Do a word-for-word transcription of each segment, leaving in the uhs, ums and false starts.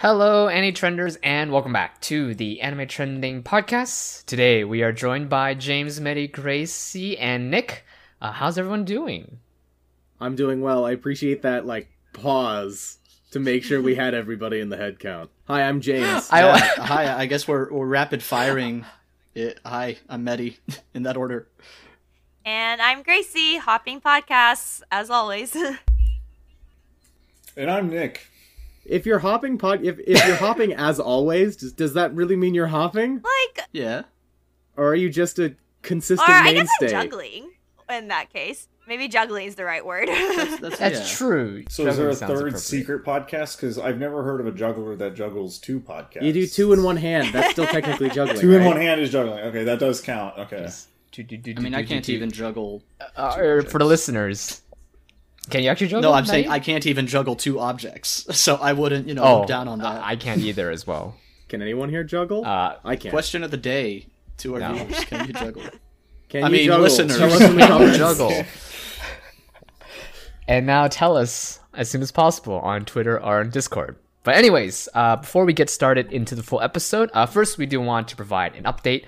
Hello, Anime Trenders, and welcome back to the Anime Trending Podcast. Today, we are joined by James, Maddie, Gracie, and Nick. Uh, how's everyone doing? I'm doing well. I appreciate that, like, pause to make sure we had everybody in the head count. Hi, I'm James. I, yeah, hi, I guess we're we're rapid-firing it. Hi, I'm Maddie, in that order. And I'm Gracie, hopping podcasts, as always. And I'm Nick. If you're hopping pod, if, if you're hopping as always, does, does that really mean you're hopping? Like, yeah, or are you just a consistent or mainstay? I guess I'm juggling. In that case, maybe juggling is the right word. that's that's, that's yeah. True. So juggling is there a third secret podcast? Because I've never heard of a juggler that juggles two podcasts. You do two in one hand. That's still technically juggling. Two right? in one hand is juggling. Okay, that does count. Okay. Do, do, do, I mean, do, I can't do, do, even juggle. Uh, or for the listeners. Can you actually juggle? No, I'm saying you? I can't even juggle two objects, so I wouldn't, you know, oh, look down on that. Uh, I can't either as well. Can anyone here juggle? Uh, I can't. Question of the day to our no. viewers: can you juggle? Can I you mean, juggle? listeners, tell us how to juggle. And now tell us as soon as possible on Twitter or on Discord. But anyways, uh, before we get started into the full episode, uh, first we do want to provide an update.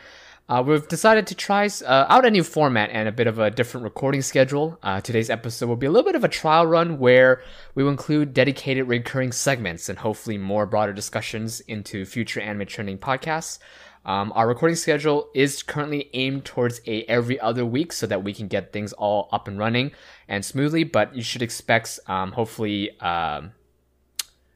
Uh, we've decided to try uh, out a new format and a bit of a different recording schedule. Uh, today's episode will be a little bit of a trial run where we will include dedicated recurring segments and hopefully more broader discussions into future Anime Trending podcasts. Um, our recording schedule is currently aimed towards a every other week so that we can get things all up and running and smoothly, but you should expect um, hopefully um,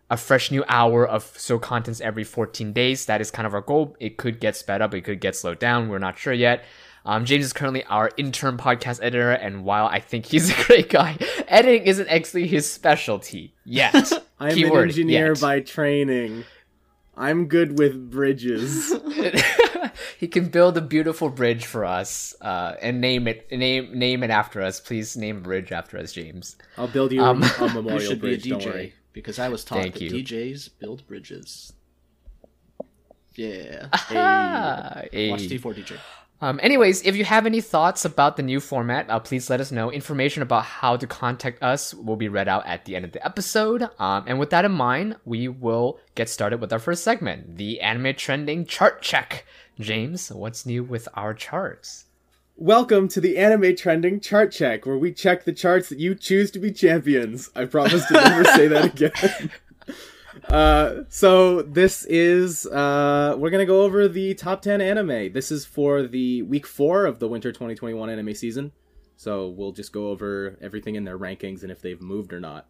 a fresh new hour of so contents every fourteen days. That is kind of our goal. It could get sped up. It could get slowed down. We're not sure yet. Um, James is currently our interim podcast editor, and while I think he's a great guy, editing isn't actually his specialty yet. I'm Keyword, an engineer yet. by training. I'm good with bridges. He can build a beautiful bridge for us, uh, and name it name name it after us. Please name a bridge after us, James. I'll build you um, a memorial should bridge. Be a D J. Don't worry. Because I was taught Thank that you. D Js build bridges. Yeah. Hey. Hey. Watch T four D J. Um, anyways, if you have any thoughts about the new format, uh, please let us know. Information about how to contact us will be read out at the end of the episode. Um, and with that in mind, we will get started with our first segment, the Anime Trending Chart Check. James, what's new with our charts? Welcome to the Anime Trending Chart Check, where we check the charts that you choose to be champions. I promise to never say that again. Uh, so this is, uh, we're going to go over the top ten anime. This is for the week four of the winter twenty twenty-one anime season. So we'll just go over everything in their rankings and if they've moved or not.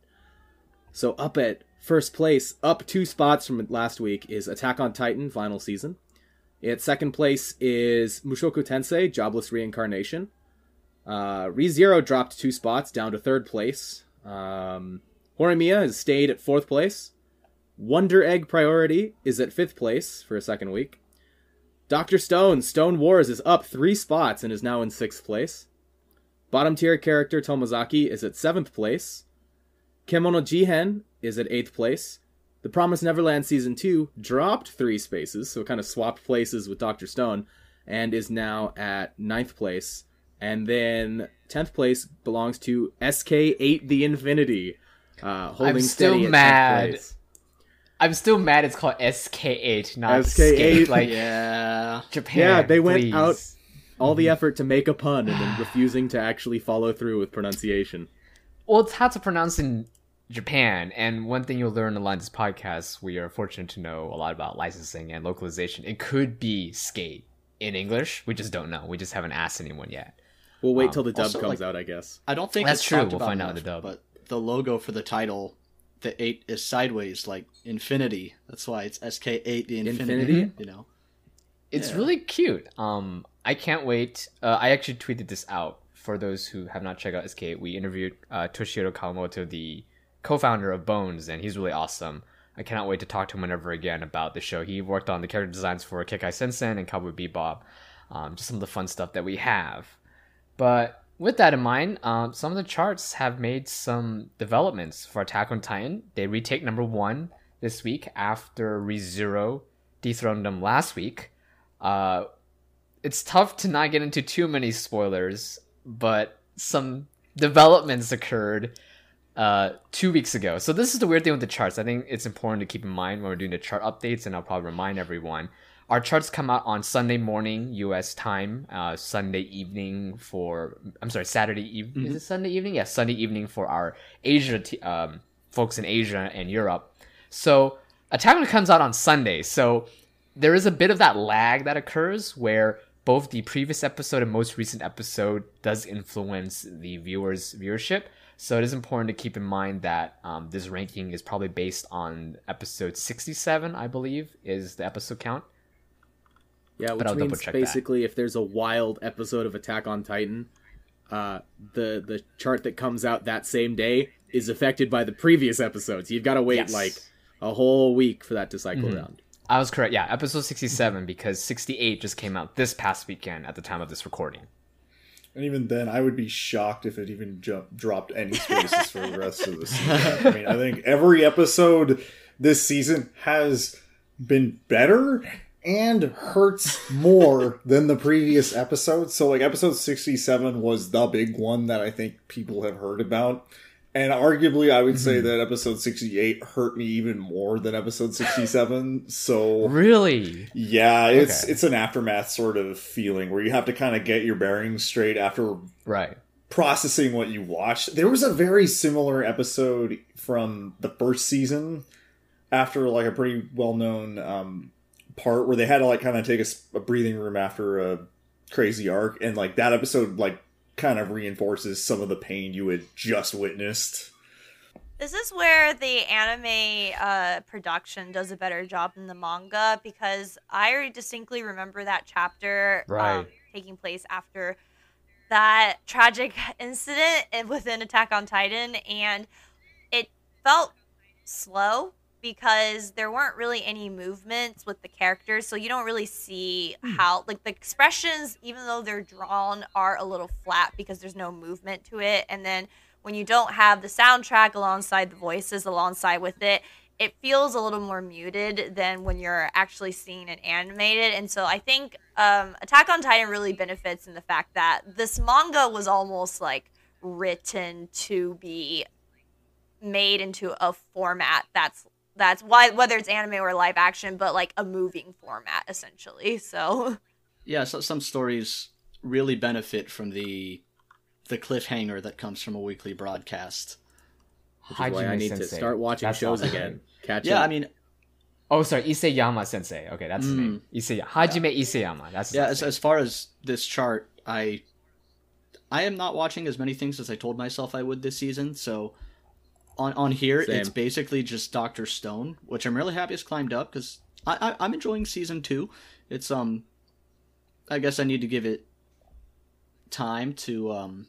So up at first place, up two spots from last week, is Attack on Titan final season. At second place is Mushoku Tensei, Jobless Reincarnation. Uh, ReZero dropped two spots, down to third place. Um, Horimiya has stayed at fourth place. Wonder Egg Priority is at fifth place for a second week. Doctor Stone, Stone Wars, is up three spots and is now in sixth place. Bottom tier character Tomozaki is at seventh place. Kemono Jihen is at eighth place. The Promised Neverland Season two dropped three spaces, so it kind of swapped places with Doctor Stone, and is now at ninth place. And then tenth place belongs to S K eight The Infinity, uh, holding I'm still steady mad. At tenth place. I'm still mad it's called S K eight, not S K eight. Like, yeah. Japan, yeah, they went please. out all the effort to make a pun and then refusing to actually follow through with pronunciation. Well, it's how to pronounce in Japan, and one thing you'll learn along this podcast, we are fortunate to know a lot about licensing and localization. It could be skate in English. We just don't know. We just haven't asked anyone yet. We'll wait um, till the dub also, comes like, out, I guess. I don't think that's true. We'll find out in the dub. But the logo for the title, the eight is sideways, like infinity. That's why it's S K eight, the infinity. infinity? You know, it's yeah. really cute. Um, I can't wait. Uh, I actually tweeted this out for those who have not checked out S K eight. We interviewed uh, Toshiro Kawamoto, the co-founder of Bones, and he's really awesome. I cannot wait to talk to him whenever again about the show. He worked on the character designs for Kikai Sensen and Cowboy Bebop, um, just some of the fun stuff that we have. But with that in mind, um, some of the charts have made some developments for Attack on Titan. They retake number one this week after ReZero dethroned them last week. Uh, it's tough to not get into too many spoilers, but some developments occurred uh, two weeks ago. So this is the weird thing with the charts. I think it's important to keep in mind when we're doing the chart updates, and I'll probably remind everyone. Our charts come out on Sunday morning, U S time, uh, Sunday evening for, I'm sorry, Saturday evening. Mm-hmm. Is it Sunday evening? Yeah, Sunday evening for our Asia, t- um, folks in Asia and Europe. So Attack on Titan comes out on Sunday. So there is a bit of that lag that occurs where both the previous episode and most recent episode does influence the viewers' viewership. So it is important to keep in mind that um, this ranking is probably based on episode sixty-seven, I believe, is the episode count. Yeah, which means basically that. If there's a wild episode of Attack on Titan, uh, the the chart that comes out that same day is affected by the previous episodes. You've got to wait yes. like a whole week for that to cycle mm-hmm. down. I was correct. Yeah, episode sixty-seven, because sixty-eight just came out this past weekend at the time of this recording. And even then, I would be shocked if it even ju- dropped any spaces for the rest of the season. I mean, I think every episode this season has been better and hurts more than the previous episode. So, like, episode sixty-seven was the big one that I think people have heard about. And arguably, I would mm-hmm. say that episode sixty-eight hurt me even more than episode sixty-seven. So really? Yeah, it's okay. It's an aftermath sort of feeling where you have to kind of get your bearings straight after right. processing what you watched. There was a very similar episode from the first season after, like, a pretty well-known um part where they had to, like, kind of take a, a breathing room after a crazy arc, and, like, that episode, like, kind of reinforces some of the pain you had just witnessed. This is where the anime uh production does a better job than the manga, because I distinctly remember that chapter right. um, taking place after that tragic incident within Attack on Titan, and it felt slow because there weren't really any movements with the characters, so you don't really see how, like, the expressions, even though they're drawn, are a little flat because there's no movement to it. And then when you don't have the soundtrack alongside the voices alongside with it, it feels a little more muted than when you're actually seeing it animated. And so I think um, Attack on Titan really benefits in the fact that this manga was almost, like, written to be made into a format that's That's why, whether it's anime or live action, but like a moving format, essentially. So, yeah, so some stories really benefit from the the cliffhanger that comes from a weekly broadcast. Which is why I need Sensei. to start watching that's shows awesome. again. Catch yeah, up. I mean, oh, sorry, Isayama Sensei. Okay, that's mm, the name. Isayama. Hajime yeah. Isayama. That's yeah. As, as far as this chart, I I am not watching as many things as I told myself I would this season. So. On on here, Same. It's basically just Doctor Stone, which I'm really happy has climbed up, because I, I, I'm enjoying season two. It's, um, I guess I need to give it time to, um,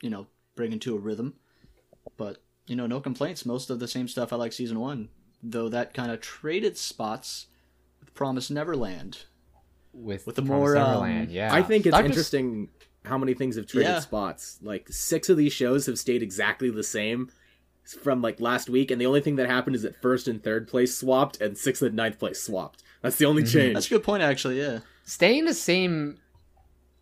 you know, bring into a rhythm. But, you know, no complaints. Most of the same stuff I like season one, though that kind of traded spots with Promised Neverland. With, with the more, Neverland, um, yeah. I think it's Doctor interesting how many things have traded yeah. spots. Like, six of these shows have stayed exactly the same from, like, last week, and the only thing that happened is that first and third place swapped, and sixth and ninth place swapped. That's the only change. That's a good point, actually, yeah. Staying the same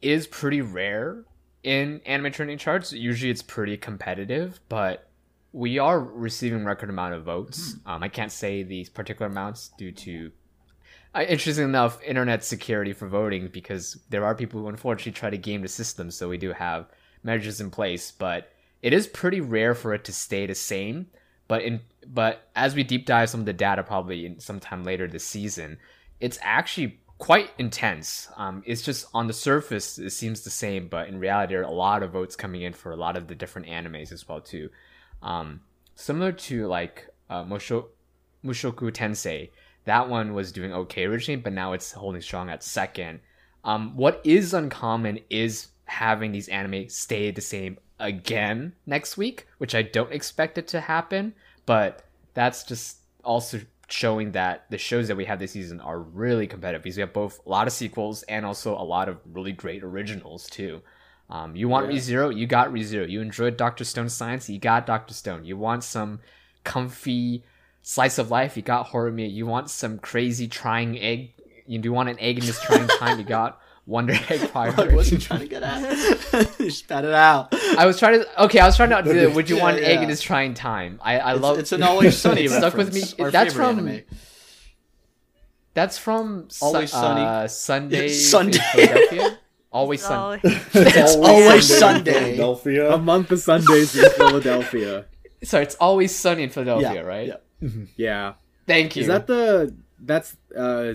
is pretty rare in anime trending charts. Usually it's pretty competitive, but we are receiving record amount of votes. Um, I can't say these particular amounts due to, uh, interesting enough, internet security for voting, because there are people who unfortunately try to game the system, so we do have measures in place, but it is pretty rare for it to stay the same, but in but as we deep dive some of the data probably in, sometime later this season, it's actually quite intense. Um, it's just on the surface, it seems the same, but in reality, there are a lot of votes coming in for a lot of the different animes as well, too. Um, similar to, like, uh, Mushoku Tensei, that one was doing okay originally, but now it's holding strong at second. Um, what is uncommon is having these anime stay the same again next week, which I don't expect it to happen, but that's just also showing that the shows that we have this season are really competitive, because we have both a lot of sequels and also a lot of really great originals too. Um, you want yeah. ReZero, you got ReZero. You enjoyed Doctor Stone Science, you got Doctor Stone. You want some comfy slice of life, you got Horimiya. You want some crazy trying egg, you do want an egg in this trying time, you got Wonder Egg Priority. Look, what's he trying to get at? Spat it out. I was trying to. Okay, I was trying to do the Would You yeah, Want yeah. Egg in His Trying Time. I, I it's, love. It's an Always Sunny. Stuck with me. Our that's from. Anime. That's from Always su- Sunny. Uh, Sunday. It's Sunday. In Philadelphia. Always Sunday. It's Always Sunday. Philadelphia. A month of Sundays in Philadelphia. Sorry, it's Always Sunny in Philadelphia, yeah, right? Yeah. Mm-hmm. Yeah. Thank you. Is that the? That's. uh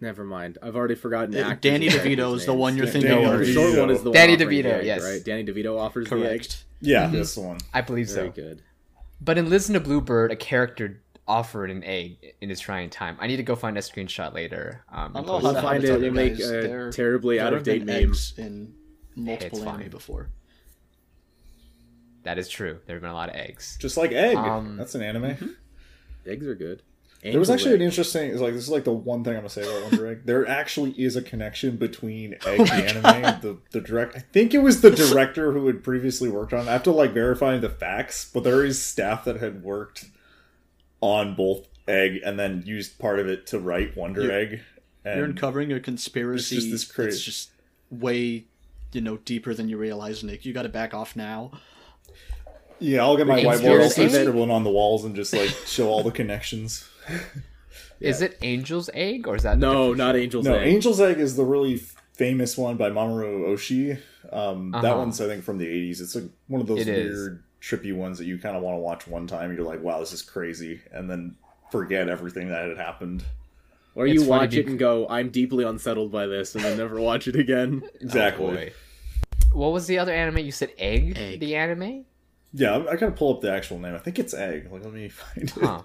Never mind. I've already forgotten. It, Danny DeVito is the one you're thinking of. The short one is the Danny one DeVito. The egg, yes, right. Danny DeVito offers Correct. the egg. Yeah, mm-hmm. this one. I believe Very so. Very good. But in Listen to Bluebird, a character offered an egg in his trying time. I need to go find a screenshot later. Um, I'll find it. They make a terribly out of date names in multiple hey, anime before. That is true. There have been a lot of eggs. Just like egg. Um, That's an anime. Mm-hmm. Eggs are good. Angel there was actually egg. an interesting. It's like this is like the one thing I'm gonna say about Wonder Egg. There actually is a connection between egg oh and anime. And the the direct. I think it was the director who had previously worked on. I have to like verify the facts, but there is staff that had worked on both egg and then used part of it to write Wonder you're, Egg. And you're uncovering a conspiracy. It's just this crazy. It's just way, you know, deeper than you realize, Nick. You got to back off now. Yeah, I'll get my whiteboard and scribbling on the walls and just like show all the connections. Yeah. Is it Angel's Egg or is that no not Angel's no, Egg? No, Angel's Egg is the really famous one by Mamoru Oshii. Um, uh-huh. That one's I think from the eighties. It's like one of those it weird, is. trippy ones that you kind of want to watch one time. And you're like, wow, this is crazy, and then forget everything that had happened. Or it's you watch it be... and go, I'm deeply unsettled by this, and then never watch it again. Exactly. Oh, what was the other anime you said? Egg. Egg. The anime. Yeah, I gotta pull up the actual name. I think it's Egg. Like, let me find it. Huh.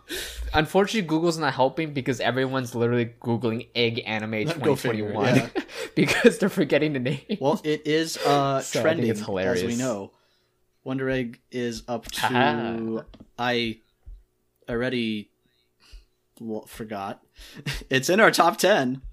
Unfortunately, Google's not helping because everyone's literally Googling Egg Anime twenty twenty-one figure, yeah. because they're forgetting the name. Well, it is uh, so trending, it's hilarious. As we know. Wonder Egg is up to... Aha. I already well, forgot. It's in our top ten.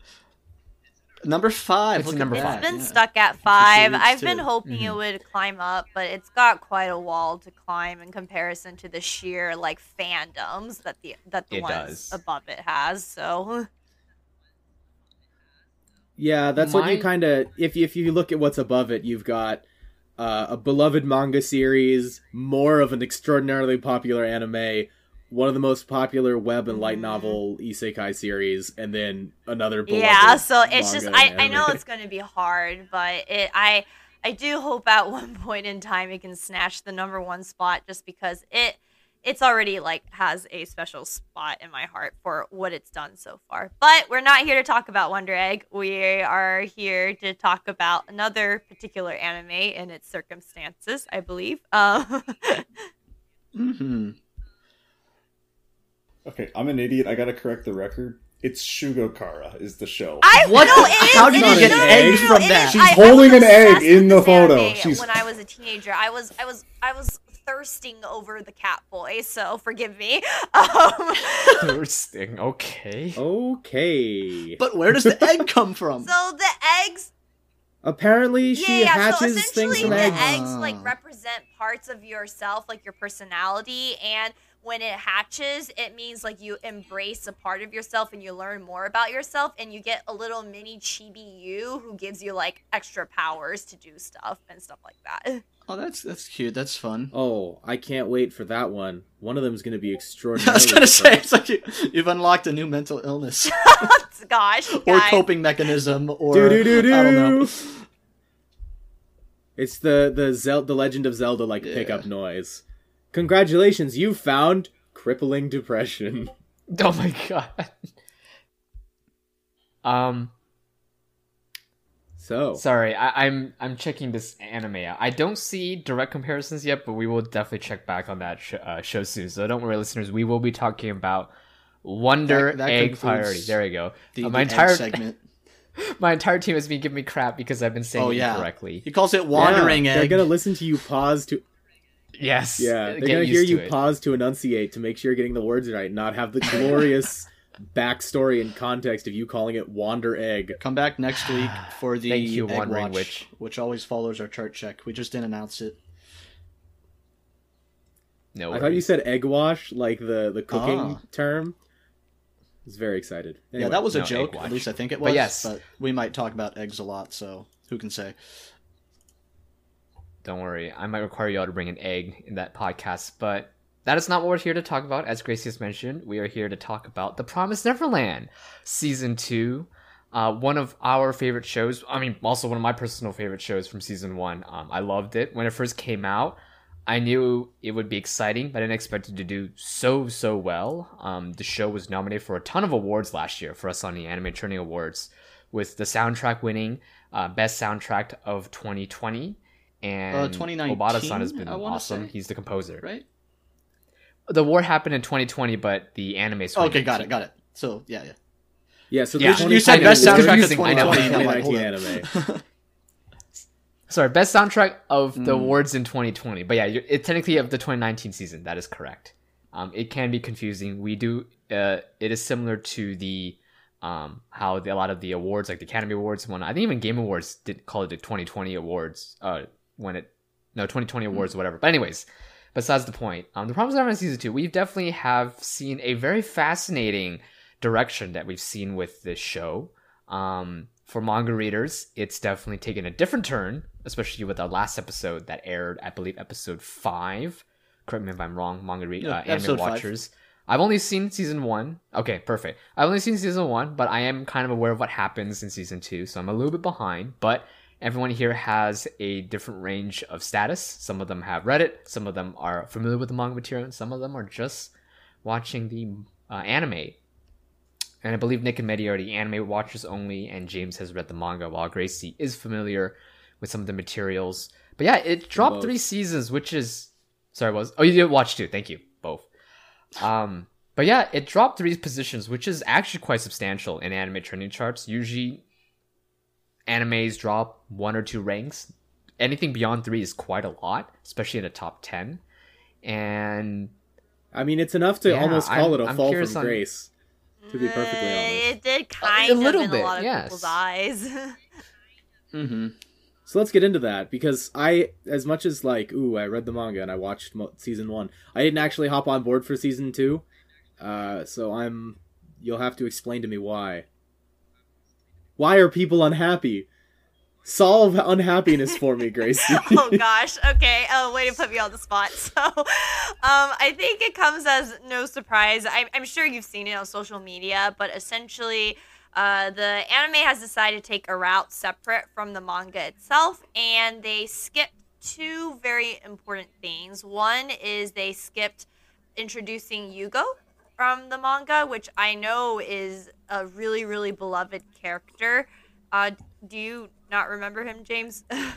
Number five. It's, number five. it's been yeah. stuck at five. I've been hoping mm-hmm. it would climb up, but it's got quite a wall to climb in comparison to the sheer like fandoms that the that the it ones does. above it has. So, yeah, that's Mine... what you kind of if if you look at what's above it, you've got uh, a beloved manga series, more of an extraordinarily popular anime. One of the most popular web and light novel isekai series, and then another. Yeah, so it's just I, I know it's going to be hard, but it I I do hope at one point in time it can snatch the number one spot, just because it it's already like has a special spot in my heart for what it's done so far. But we're not here to talk about Wonder Egg. We are here to talk about another particular anime and its circumstances, I believe. Um, hmm. Okay, I'm an idiot. I gotta correct the record. It's Shugo Chara is the show. I what? No, it is, How did you get an egg from that? She's I, holding I an egg in the photo. She's... When I was a teenager, I was, I was, I was thirsting over the cat boy. So forgive me. Um... Thirsting. Okay. Okay. But where does the egg come from? So the eggs. Apparently, she yeah, yeah. hatches so things from eggs. The eggs like represent parts of yourself, like your personality, and. When it hatches, it means like you embrace a part of yourself and you learn more about yourself and you get a little mini chibi you who gives you like extra powers to do stuff and stuff like that. Oh, that's that's cute. That's fun. Oh, I can't wait for that one. One of them is going to be extraordinary. I was going to say, it's like you, you've unlocked a new mental illness. Gosh, guys. Or coping mechanism or Do-do-do-do. I don't know. It's the, the, Zel- the Legend of Zelda like yeah. pickup noise. Congratulations, you found crippling depression. Oh my god. Um. So sorry, I, I'm I'm checking this anime out. I don't see direct comparisons yet, but we will definitely check back on that sh- uh, show soon. So don't worry, listeners. We will be talking about Wonder that, that Egg Priority. There we go. The, uh, my the entire segment. My entire team has been giving me crap because I've been saying oh, yeah. it incorrectly. He calls it Wandering yeah, Egg. They're gonna listen to you pause to. Yes. Yeah, they're going to hear you pause to enunciate to make sure you're getting the words right, not have the glorious backstory and context of you calling it Wander Egg. Come back next week for the Thank you, Egg Watch, Witch. Which always follows our chart check. We just didn't announce it. No worries. I thought you said egg wash, like the, the cooking ah. term. was very excited. Anyway, yeah, that was a no, joke. At least I think it was. But yes, but we might talk about eggs a lot, so who can say? Don't worry, I might require y'all to bring an egg in that podcast, but that is not what we're here to talk about. As Gracie has mentioned, we are here to talk about The Promised Neverland, Season two. Uh, one of our favorite shows. I mean, also one of my personal favorite shows from Season one. Um, I loved it. When it first came out, I knew it would be exciting, but I didn't expect it to do so, so well. Um, the show was nominated for a ton of awards last year for us on the Anime Trending Awards, with the soundtrack winning uh, Best Soundtrack of twenty twenty. And uh, twenty nineteen, Obata-san has been awesome. Say, he's the composer. Right? The award happened in twenty twenty, but the anime... Okay, got it, got it. So, yeah, yeah. Yeah, so yeah. You said best soundtrack of twenty twenty anime. Sorry, best soundtrack of the mm. awards in twenty twenty. But yeah, it's technically of the twenty nineteen season. That is correct. Um, it can be confusing. We do. Uh, it is similar to the um, how the, a lot of the awards, like the Academy Awards, and whatnot. I think even Game Awards did call it the twenty twenty awards. Uh, when it no twenty twenty awards mm. or whatever. But anyways, besides the point. Um, the Promised Neverland season two. We definitely have seen a very fascinating direction that we've seen with this show. Um, for manga readers, it's definitely taken a different turn, especially with our last episode that aired, I believe, episode five. Correct me if I'm wrong, manga readers, yeah, uh, anime watchers. Five. I've only seen season one. Okay, perfect. I've only seen season one, but I am kind of aware of what happens in season two, so I'm a little bit behind, but everyone here has a different range of status. Some of them have read it, some of them are familiar with the manga material, and some of them are just watching the uh, anime. And I believe Nick and Mehdi are the anime watchers only, and James has read the manga, while Gracie is familiar with some of the materials. But yeah, it dropped three seasons, which is... Sorry, what was... Oh, you did watch too. Thank you. Both. Um, but yeah, it dropped three positions, which is actually quite substantial in anime trending charts. Usually, animes drop one or two ranks. Anything beyond three is quite a lot, especially in the top ten. And... I mean, it's enough to yeah, almost call I'm, it a I'm fall from on... grace. To be perfectly honest, it did kind uh, a little of in bit, a lot of yes. people's eyes. mm-hmm. So let's get into that, because I, as much as like, ooh, I read the manga and I watched mo- season one, I didn't actually hop on board for season two. Uh, so I'm, you'll have to explain to me why. Why are people unhappy? Solve unhappiness for me, Gracie. Oh gosh, okay. Oh, way to put me on the spot. So, um, I think it comes as no surprise. I'm, I'm sure you've seen it on social media, but essentially, uh, the anime has decided to take a route separate from the manga itself, and they skipped two very important things. One is they skipped introducing Yugo from the manga, which I know is a really, really beloved character. Uh, do you not remember him, James? uh,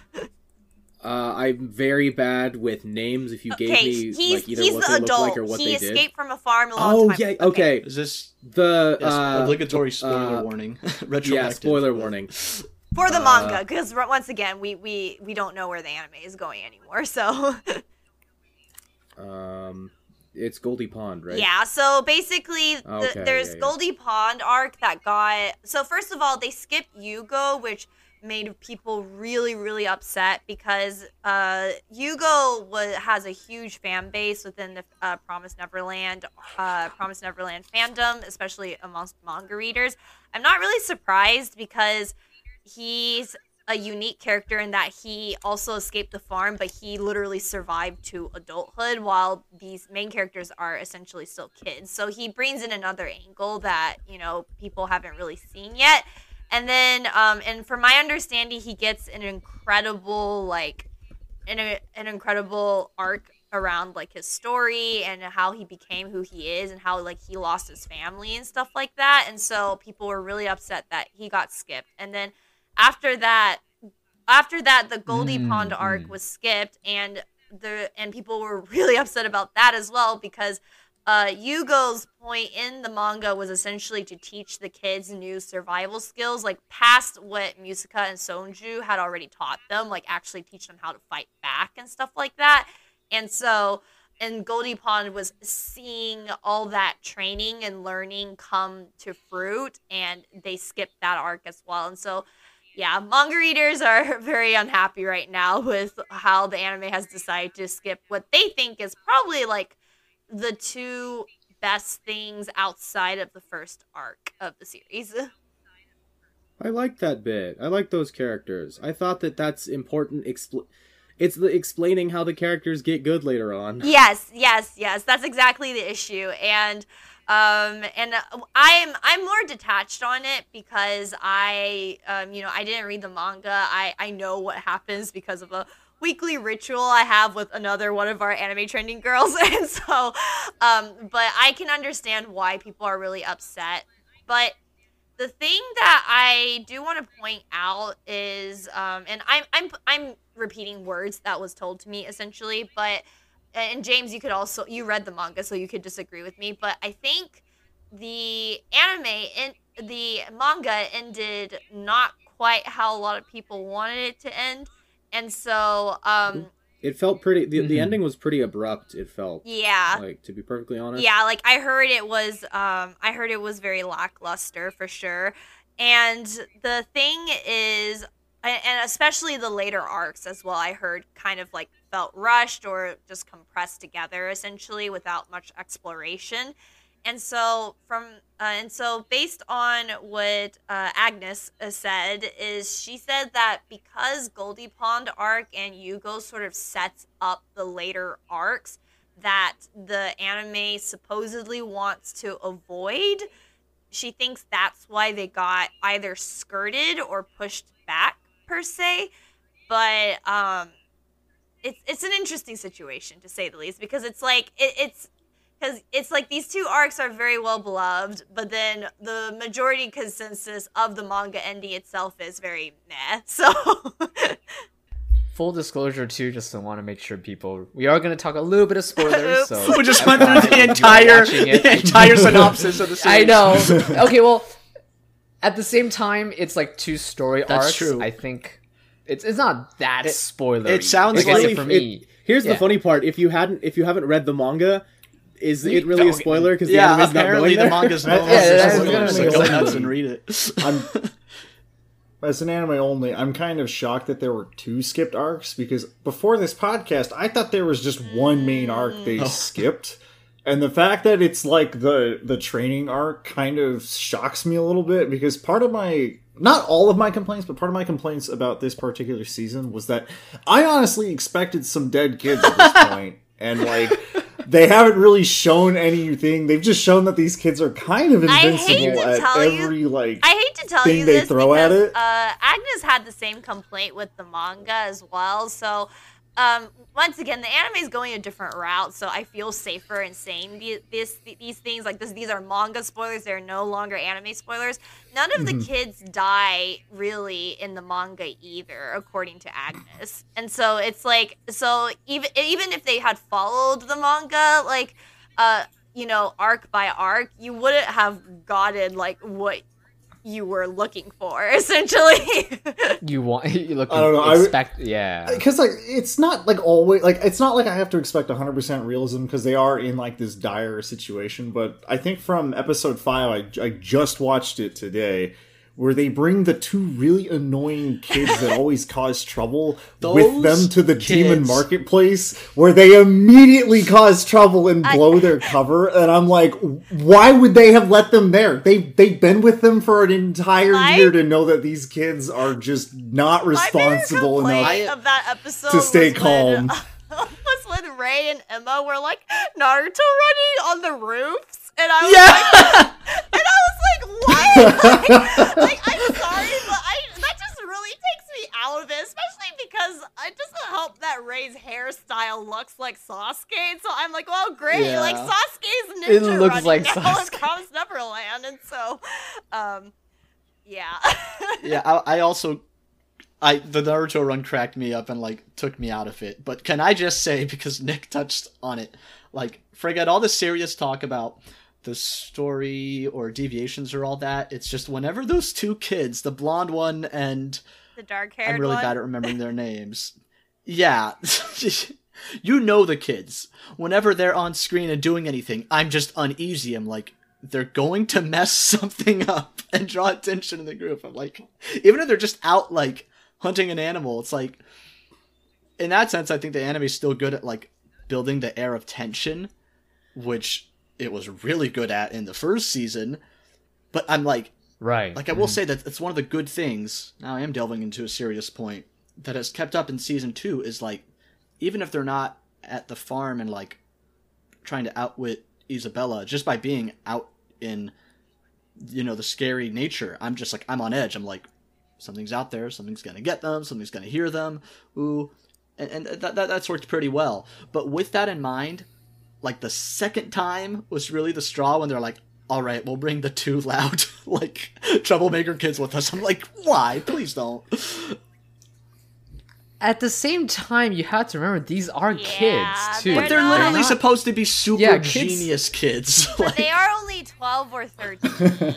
I'm very bad with names. If you okay, gave me he's, like, either he's what they adult. Look like or what he they did. He escaped from a farm a long oh, time yeah, ago. Oh, okay. yeah, okay. Is this the... Yes, uh, obligatory spoiler uh, warning. Retroactive. Yeah, spoiler warning. For the uh, manga, because once again, we, we, we don't know where the anime is going anymore, so... um... It's Goldie Pond, right? Yeah, so basically the, okay, there's yeah, yeah. Goldie Pond arc that got... So first of all, they skipped Yugo, which made people really, really upset because uh, Yugo was, has a huge fan base within the uh, Promised Neverland uh, Promised Neverland fandom, especially amongst manga readers. I'm not really surprised because he's a unique character in that he also escaped the farm, but he literally survived to adulthood while these main characters are essentially still kids. So he brings in another angle that, you know, people haven't really seen yet. And then, um, and from my understanding, he gets an incredible, like, an, an incredible arc around, like, his story and how he became who he is and how, like, he lost his family and stuff like that. And so people were really upset that he got skipped. And then After that, after that, the Goldie mm-hmm. Pond arc was skipped, and the and people were really upset about that as well because uh, Yugo's point in the manga was essentially to teach the kids new survival skills, like past what Musuka and Sonju had already taught them, like actually teach them how to fight back and stuff like that. And so, and Goldie Pond was seeing all that training and learning come to fruit, and they skipped that arc as well. And so. Yeah, manga readers are very unhappy right now with how the anime has decided to skip what they think is probably, like, the two best things outside of the first arc of the series. I like that bit. I like those characters. I thought that that's important. Expl- it's the explaining how the characters get good later on. Yes, yes, yes. That's exactly the issue. And um, and I'm I'm more detached on it because I um, you know, I didn't read the manga. I, I know what happens because of a weekly ritual I have with another one of our anime trending girls, and so um, but I can understand why people are really upset. But the thing that I do want to point out is, um, and I'm I'm I'm repeating words that was told to me essentially, but and James, you could also you read the manga, so you could disagree with me. But I think the anime and the manga ended not quite how a lot of people wanted it to end, and so um, it felt pretty. The, mm-hmm. the ending was pretty abrupt. It felt yeah, like to be perfectly honest. Yeah, like I heard it was. Um, I heard it was very lackluster for sure. And the thing is, and especially the later arcs as well, I heard kind of like felt rushed or just compressed together essentially without much exploration. And so from uh, and so based on what uh, Agnes said, is she said that because Goldie Pond arc and Yugo sort of sets up the later arcs that the anime supposedly wants to avoid, she thinks that's why they got either skirted or pushed back per se. But um, it's it's an interesting situation to say the least, because it's like it, it's. Because it's like these two arcs are very well beloved, but then the majority consensus of the manga ending itself is very meh. So, full disclosure too, just to want to make sure people, we are going to talk a little bit of spoilers. So we just went through the entire the entire synopsis of the series. I know. Okay, well, at the same time, it's like two story That's arcs. True. I think it's it's not that it, spoilery. It sounds like it for me. It, here's yeah. the funny part: if you hadn't, if you haven't read the manga. Is it really a spoiler? Because yeah, the anime's not going there? The manga's not going there. So go nuts and read it. I'm, as an anime only, I'm kind of shocked that there were two skipped arcs, because before this podcast, I thought there was just one main arc they oh. skipped. And the fact that it's like the, the training arc kind of shocks me a little bit, because part of my... Not all of my complaints, but part of my complaints about this particular season was that I honestly expected some dead kids at this point. And like... They haven't really shown anything. They've just shown that these kids are kind of invincible at every you, like I hate to tell thing you they this throw because, at it. Uh, Agnes had the same complaint with the manga as well. So um, once again, the anime is going a different route. So I feel safer in saying these these, these things like this. These are manga spoilers. They're no longer anime spoilers. None of mm-hmm. the kids die really in the manga either, according to Agnes. And so it's like, so even even if they had followed the manga, like, uh, you know, arc by arc, you wouldn't have gotten like what you were looking for, essentially. you want, you look, I don't know, expect, I would, yeah. Because like, it's not like always, like it's not like I have to expect one hundred percent realism because they are in like this dire situation. But I think from episode five, I, I just watched it today, where they bring the two really annoying kids that always cause trouble Those with them to the kids. Demon marketplace, where they immediately cause trouble and blow I... their cover. And I'm like, why would they have let them there? They, they've been with them for an entire my... year to know that these kids are just not responsible enough I... of that episode to stay calm. When, was when Ray and Emma were like Naruto running on the roofs. And I was yeah! like, and I was like, what? Like, like, I'm sorry, but I, that just really takes me out of it, especially because it doesn't help that Ray's hairstyle looks like Sasuke. So I'm like, well, great, yeah. like Sasuke's ninja it looks running like now Sasuke. In Promised Neverland, and so, um, yeah. yeah, I, I also, I the Naruto run cracked me up and like took me out of it. But can I just say, because Nick touched on it, like, forget all the serious talk about the story or deviations or all that. It's just whenever those two kids, the blonde one and the dark-haired I'm really one. Bad at remembering their names. Yeah. You know the kids. Whenever they're on screen and doing anything, I'm just uneasy. I'm like, they're going to mess something up and draw attention in the group. I'm like, even if they're just out like hunting an animal, it's like, in that sense, I think the anime is still good at like building the air of tension, which it was really good at in the first season. But I'm like, right. Like I will mm-hmm. say that it's one of the good things. Now I am delving into a serious point that has kept up in season two is like, even if they're not at the farm and like trying to outwit Isabella, just by being out in, you know, the scary nature, I'm just like, I'm on edge. I'm like, something's out there. Something's going to get them. Something's going to hear them. Ooh. And, and that, that that's worked pretty well. But with that in mind, like the second time was really the straw when they're like, all right, we'll bring the two loud, like, troublemaker kids with us. I'm like, why? Please don't. At the same time, you have to remember these are yeah, kids too. They're but they're not, literally they're not, supposed to be super yeah, kids, genius kids. But like, they are only twelve or thirteen.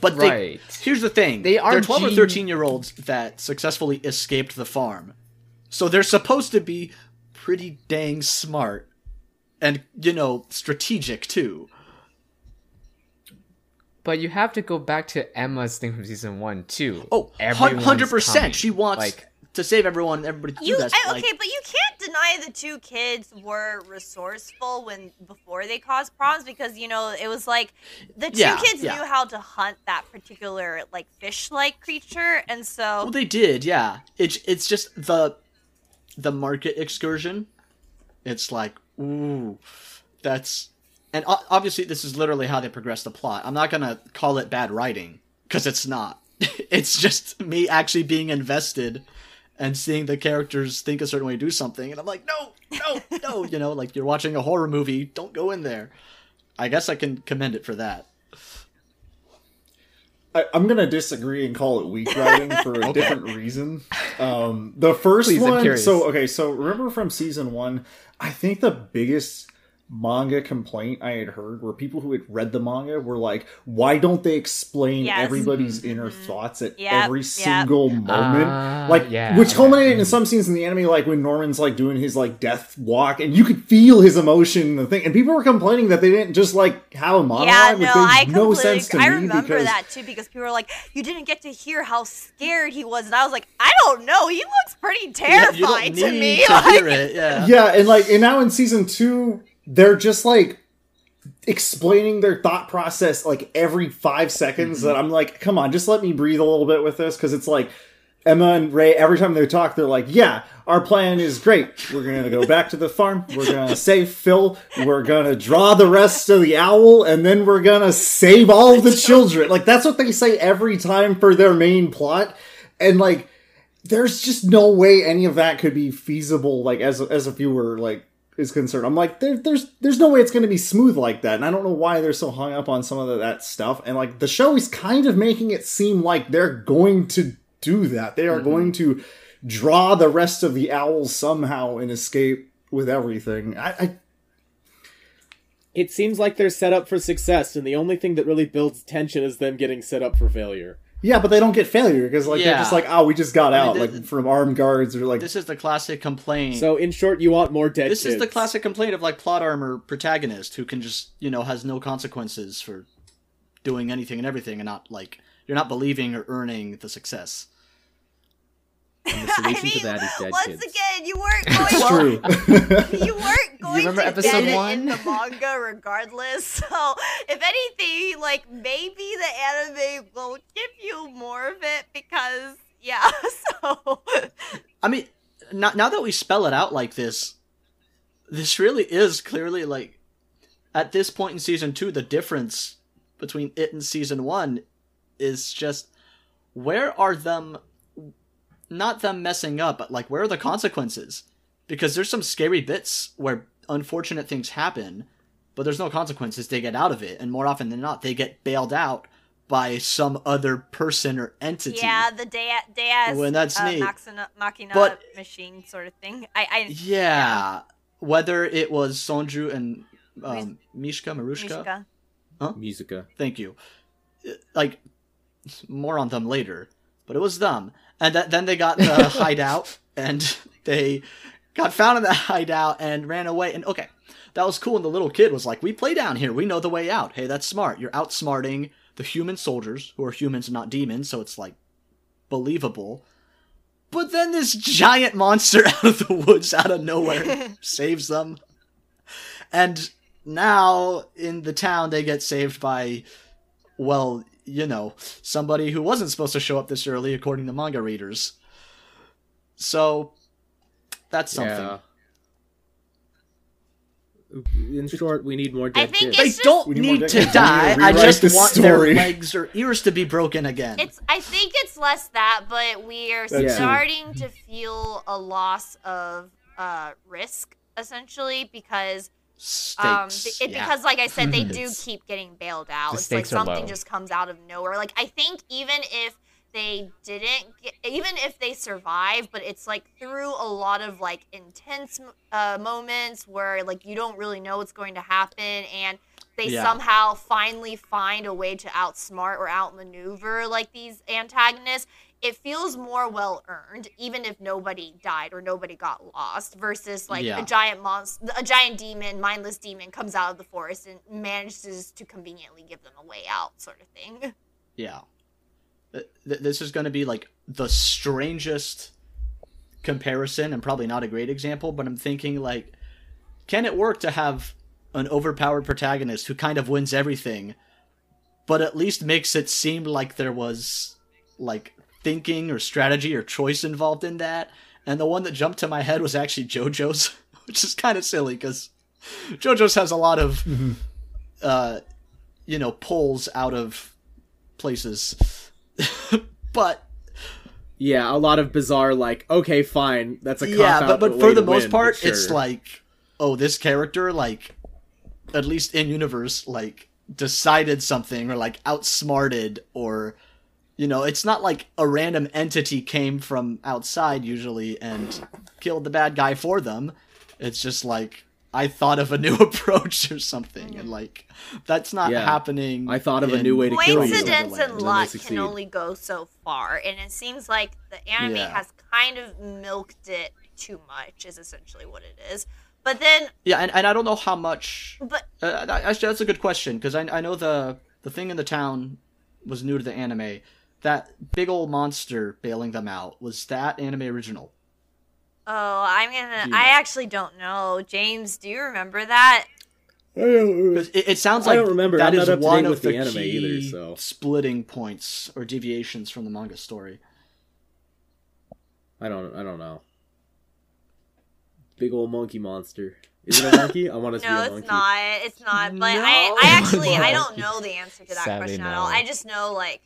But they, right. here's the thing: they are they're twelve gen- or thirteen year olds that successfully escaped the farm, so they're supposed to be pretty dang smart, and you know, strategic too. But you have to go back to Emma's thing from season one, too. Oh, one hundred percent. Coming. She wants like, to save everyone. Everybody to do that. I, okay, like, but you can't deny the two kids were resourceful when before they caused problems because, you know, it was like the two yeah, kids yeah. knew how to hunt that particular, like, fish-like creature, and so... Well, they did, yeah. It, it's just the, the market excursion. It's like, ooh, that's... And obviously, this is literally how they progress the plot. I'm not going to call it bad writing, because it's not. It's just me actually being invested and seeing the characters think a certain way to do something. And I'm like, no, no, no. You know, like you're watching a horror movie. Don't go in there. I guess I can commend it for that. I, I'm going to disagree and call it weak writing for a okay. different reason. Um, the first Please, one. So, okay, so remember from season one, I think the biggest... manga complaint I had heard where people who had read the manga were like, why don't they explain yes. everybody's mm-hmm. inner thoughts at yep. every single yep. moment? Uh, like, yeah, which culminated yeah. in some scenes in the anime, like when Norman's like doing his like death walk and you could feel his emotion and the thing. And people were complaining that they didn't just like have a monologue, yeah, no, which made I no sense to I me. I remember because, that too, because people were like, you didn't get to hear how scared he was. And I was like, I don't know. He looks pretty terrified yeah, to me. To like, hear it. Yeah. yeah. And like, and now in season two, they're just, like, explaining their thought process, like, every five seconds mm-hmm. that I'm like, come on, just let me breathe a little bit with this. Because it's like, Emma and Ray, every time they talk, they're like, yeah, our plan is great. We're going to go back to the farm. We're going to save Phil. We're going to draw the rest of the owl. And then we're going to save all the children. Like, that's what they say every time for their main plot. And, like, there's just no way any of that could be feasible, like, as, as a viewer, like, is concerned. I'm like, there, there's there's no way it's going to be smooth like that, and I don't know why they're so hung up on some of the, that stuff. And like, the show is kind of making it seem like they're going to do that. They are mm-hmm. going to draw the rest of the owls somehow and escape with everything. I, I it seems like they're set up for success, and the only thing that really builds tension is them getting set up for failure. Yeah, but they don't get failure because like yeah. they're just like, oh, we just got I mean, out this, like from armed guards or like. This is the classic complaint. So in short, you want more dead. This kids. Is the classic complaint of like plot armor protagonist who can just, you know, has no consequences for doing anything and everything, and not like you're not believing or earning the success. And the solution I mean, to that is dead once kids. Again, you weren't going. It's true. You weren't going you to get one? It in the manga, regardless. So, if anything, like maybe the anime will give you more of it because, yeah. So, I mean, now, now that we spell it out like this, this really is clearly like at this point in season two, the difference between it and season one is just where are them. Not them messing up, but, like, where are the consequences? Because there's some scary bits where unfortunate things happen, but there's no consequences. They get out of it, and more often than not, they get bailed out by some other person or entity. Yeah, the Deus uh, Machina machine sort of thing. I, I yeah, yeah, whether it was Sonju and um, Mishka, Marushka? Mishka. Huh? Mizuka. Thank you. Like, more on them later, but it was them. And th- then they got the hideout, and they got found in the hideout and ran away. And okay, that was cool. And the little kid was like, we play down here. We know the way out. Hey, that's smart. You're outsmarting the human soldiers, who are humans and not demons. So it's like believable. But then this giant monster out of the woods, out of nowhere, saves them. And now in the town they get saved by, well, you know, somebody who wasn't supposed to show up this early according to manga readers. So that's something. Yeah. In short, we need more dead kids. They don't need to die. I just want their legs or ears to be broken again. It's. I think it's less that, but we are starting to feel a loss of uh, risk, essentially, because um, stakes, it, yeah. because like I said, they do keep getting bailed out. It's like something just comes out of nowhere. Like I think even if they didn't get, even if they survive, but it's like through a lot of like intense uh, moments where like you don't really know what's going to happen, and they yeah. somehow finally find a way to outsmart or outmaneuver like these antagonists. It feels more well earned, even if nobody died or nobody got lost, versus like yeah. a giant monster, a giant demon, mindless demon comes out of the forest and manages to conveniently give them a way out, sort of thing. Yeah. This is going to be like the strangest comparison and probably not a great example, but I'm thinking like, can it work to have an overpowered protagonist who kind of wins everything, but at least makes it seem like there was like thinking or strategy or choice involved in that? And the one that jumped to my head was actually JoJo's, which is kind of silly because JoJo's has a lot of, mm-hmm. uh, you know, pulls out of places. But yeah, a lot of bizarre like, okay, fine, that's a cop yeah, out. Yeah, but, but for the most win, part, sure. it's like, oh, this character, like, at least in universe, like, decided something or like outsmarted, or, you know, it's not like a random entity came from outside usually and killed the bad guy for them. It's just like, I thought of a new approach or something, and like that's not yeah. happening. I thought of a new way to kill you. Coincidence and luck can only go so far, and it seems like the anime yeah. has kind of milked it too much, is essentially what it is. But then, yeah, and, and I don't know how much. But uh, actually, that's a good question, because I I know the the thing in the town was new to the anime. That big old monster bailing them out, was that anime original? Oh, I'm gonna. Yeah. I actually don't know. James, do you remember that? It, it sounds like I don't remember. That I'm is not up one of with the, the anime key either, so. Splitting points or deviations from the manga story. I don't. I don't know. Big old monkey monster. Is it a monkey? I want to see no, a monkey. No, it's not. It's not. But no. I, I actually, I don't know the answer to that Sadly question no. at all. I just know like.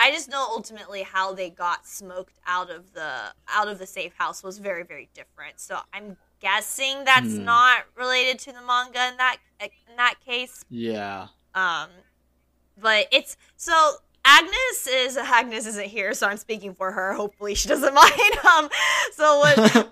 I just know ultimately how they got smoked out of the out of the safe house was very, very different. So I'm guessing that's mm. not related to the manga in that in that case. Yeah. Um, but it's so Agnes is Agnes isn't here, so I'm speaking for her. Hopefully she doesn't mind. Um, so when Agnes and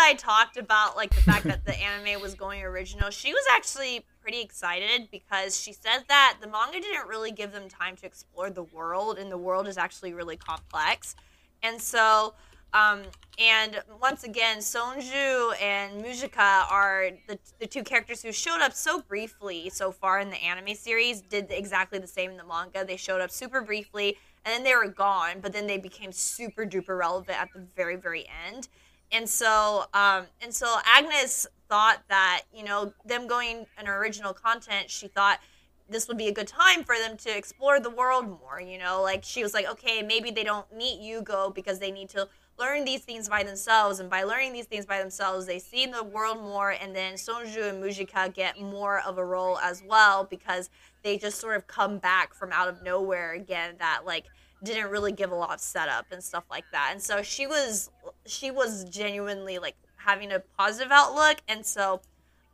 I talked about like the fact that the anime was going original, she was actually pretty excited because she said that the manga didn't really give them time to explore the world, and the world is actually really complex. And so, um, and once again, Sonju and Mujica are the the two characters who showed up so briefly so far in the anime series, did exactly the same in the manga. They showed up super briefly, and then they were gone, but then they became super duper relevant at the very, very end. And so, um, and so Agnes thought that, you know, them going in original content, she thought this would be a good time for them to explore the world more, you know, like she was like, okay, maybe they don't meet Yugo because they need to learn these things by themselves. And by learning these things by themselves, they see the world more. And then Sonju and Mujica get more of a role as well, because they just sort of come back from out of nowhere again, that like, didn't really give a lot of setup and stuff like that. And so she was she was genuinely like having a positive outlook. And so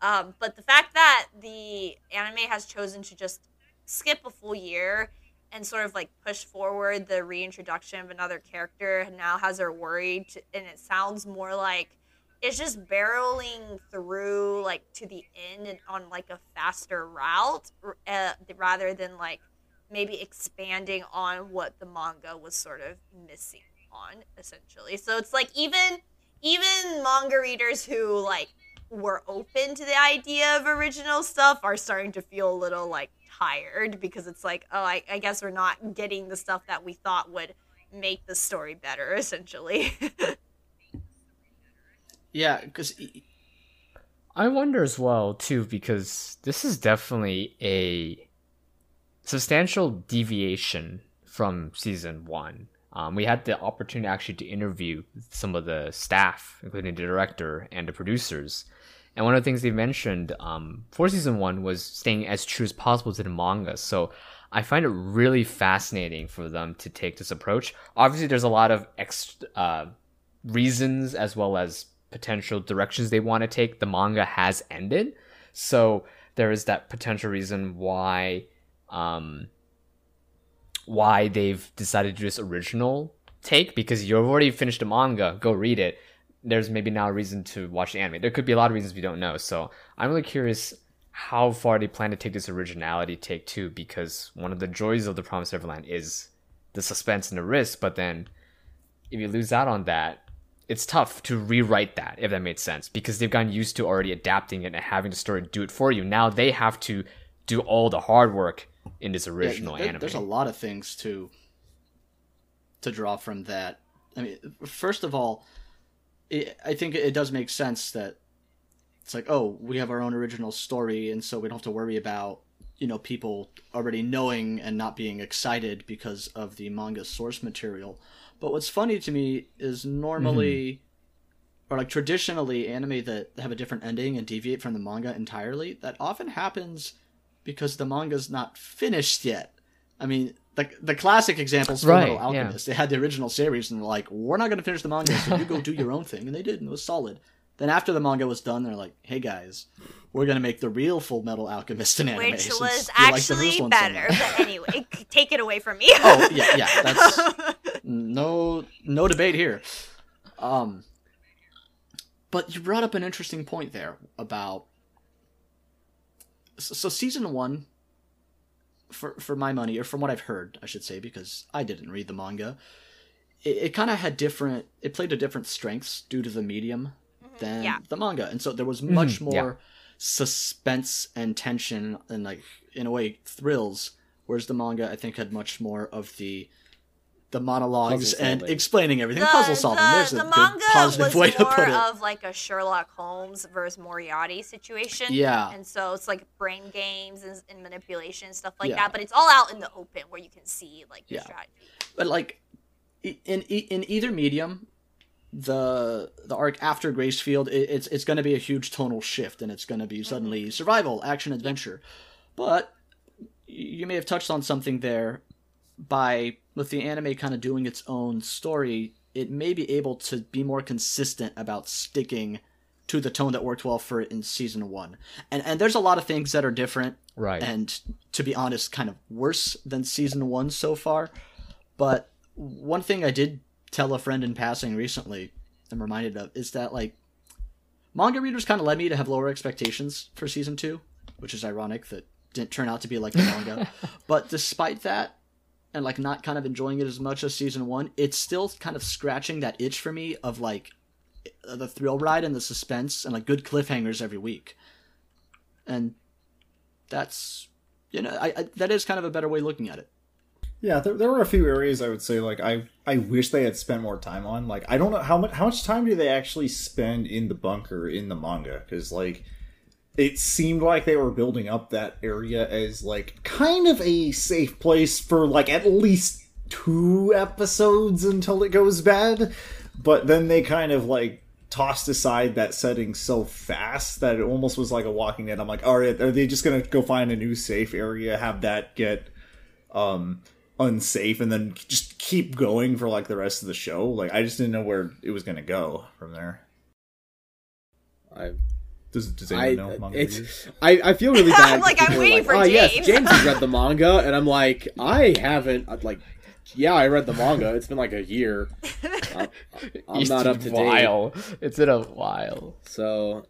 um but the fact that the anime has chosen to just skip a full year and sort of like push forward the reintroduction of another character now has her worried, and it sounds more like it's just barreling through like to the end and on like a faster route uh, rather than like maybe expanding on what the manga was sort of missing on, essentially. So it's like even even manga readers who like were open to the idea of original stuff are starting to feel a little like tired, because it's like, oh, I, I guess we're not getting the stuff that we thought would make the story better, essentially. Yeah, because I wonder as well, too, because this is definitely a substantial deviation from season one. Um, we had the opportunity actually to interview some of the staff, including the director and the producers. And one of the things they mentioned um, for season one was staying as true as possible to the manga. So I find it really fascinating for them to take this approach. Obviously, there's a lot of ex- uh, reasons as well as potential directions they want to take. The manga has ended, so there is that potential reason why um why they've decided to do this original take, because you've already finished the manga, go read it. There's maybe now a reason to watch the anime. There could be a lot of reasons we don't know, so I'm really curious how far they plan to take this originality take too, because one of the joys of The Promised Neverland is the suspense and the risk, but then if you lose out on that, it's tough to rewrite that, if that made sense, because they've gotten used to already adapting it and having the story do it for you. Now they have to do all the hard work in this original yeah, there, anime. There's a lot of things to to draw from that. I mean, first of all, it, I think it does make sense that it's like, oh, we have our own original story, and so we don't have to worry about, you know, people already knowing and not being excited because of the manga source material. But what's funny to me is normally, mm-hmm. or like traditionally, anime that have a different ending and deviate from the manga entirely, that often happens because the manga's not finished yet. I mean, the the classic example is Full Metal Alchemist. Yeah. They had the original series and they're like, we're not going to finish the manga, so you go do your own thing. And they did, and it was solid. Then after the manga was done, they're like, hey guys, we're going to make the real Full Metal Alchemist in anime. Which was actually like better, so but anyway, take it away from me. Oh, yeah, yeah, that's no no debate here. Um, but you brought up an interesting point there about, so, so season one, for, for my money, or from what I've heard, I should say, because I didn't read the manga, it, it kind of had different, it played to different strengths due to the medium than yeah. the manga, and so there was much mm, more yeah. suspense and tension and, like, in a way, thrills, whereas the manga I think had much more of the the monologues and explaining everything, the, puzzle solving. The, There's the a good positive way to put it. The manga was more of like a Sherlock Holmes versus Moriarty situation. Yeah. And so it's like brain games and, and manipulation and stuff like yeah. that, but it's all out in the open where you can see like the yeah. strategy. But like in in either medium, the the arc after Gracefield, it, it's it's going to be a huge tonal shift, and it's going to be suddenly survival, action, adventure. But you may have touched on something there. By with the anime kind of doing its own story, it may be able to be more consistent about sticking to the tone that worked well for it in season one. And and there's a lot of things that are different, right? And to be honest, kind of worse than season one so far. But one thing I did tell a friend in passing recently, I'm reminded of, is that like manga readers kind of led me to have lower expectations for season two, which is ironic that didn't turn out to be like the manga. But despite that, and like not kind of enjoying it as much as season one, it's still kind of scratching that itch for me of like the thrill ride and the suspense and like good cliffhangers every week. And that's, you know, I, I that is kind of a better way of looking at it. Yeah, there, there were a few areas I would say, like, I I wish they had spent more time on. Like, I don't know how much how much time do they actually spend in the bunker in the manga? Because, like, it seemed like they were building up that area as, like, kind of a safe place for, like, at least two episodes until it goes bad. But then they kind of, like, tossed aside that setting so fast that it almost was like a Walking Dead. I'm like, all right, are they just going to go find a new safe area, have that get um. unsafe, and then just keep going for like the rest of the show? Like, I just didn't know where it was going to go from there. I does does anyone I, know manga readers? I I feel really bad. I'm like, I'm waiting like, for oh, James. Yes, James has read the manga, and I'm like, I haven't. Like, yeah, I read the manga. It's been like a year. I'm, I'm not up to while. date. It's been a while. So,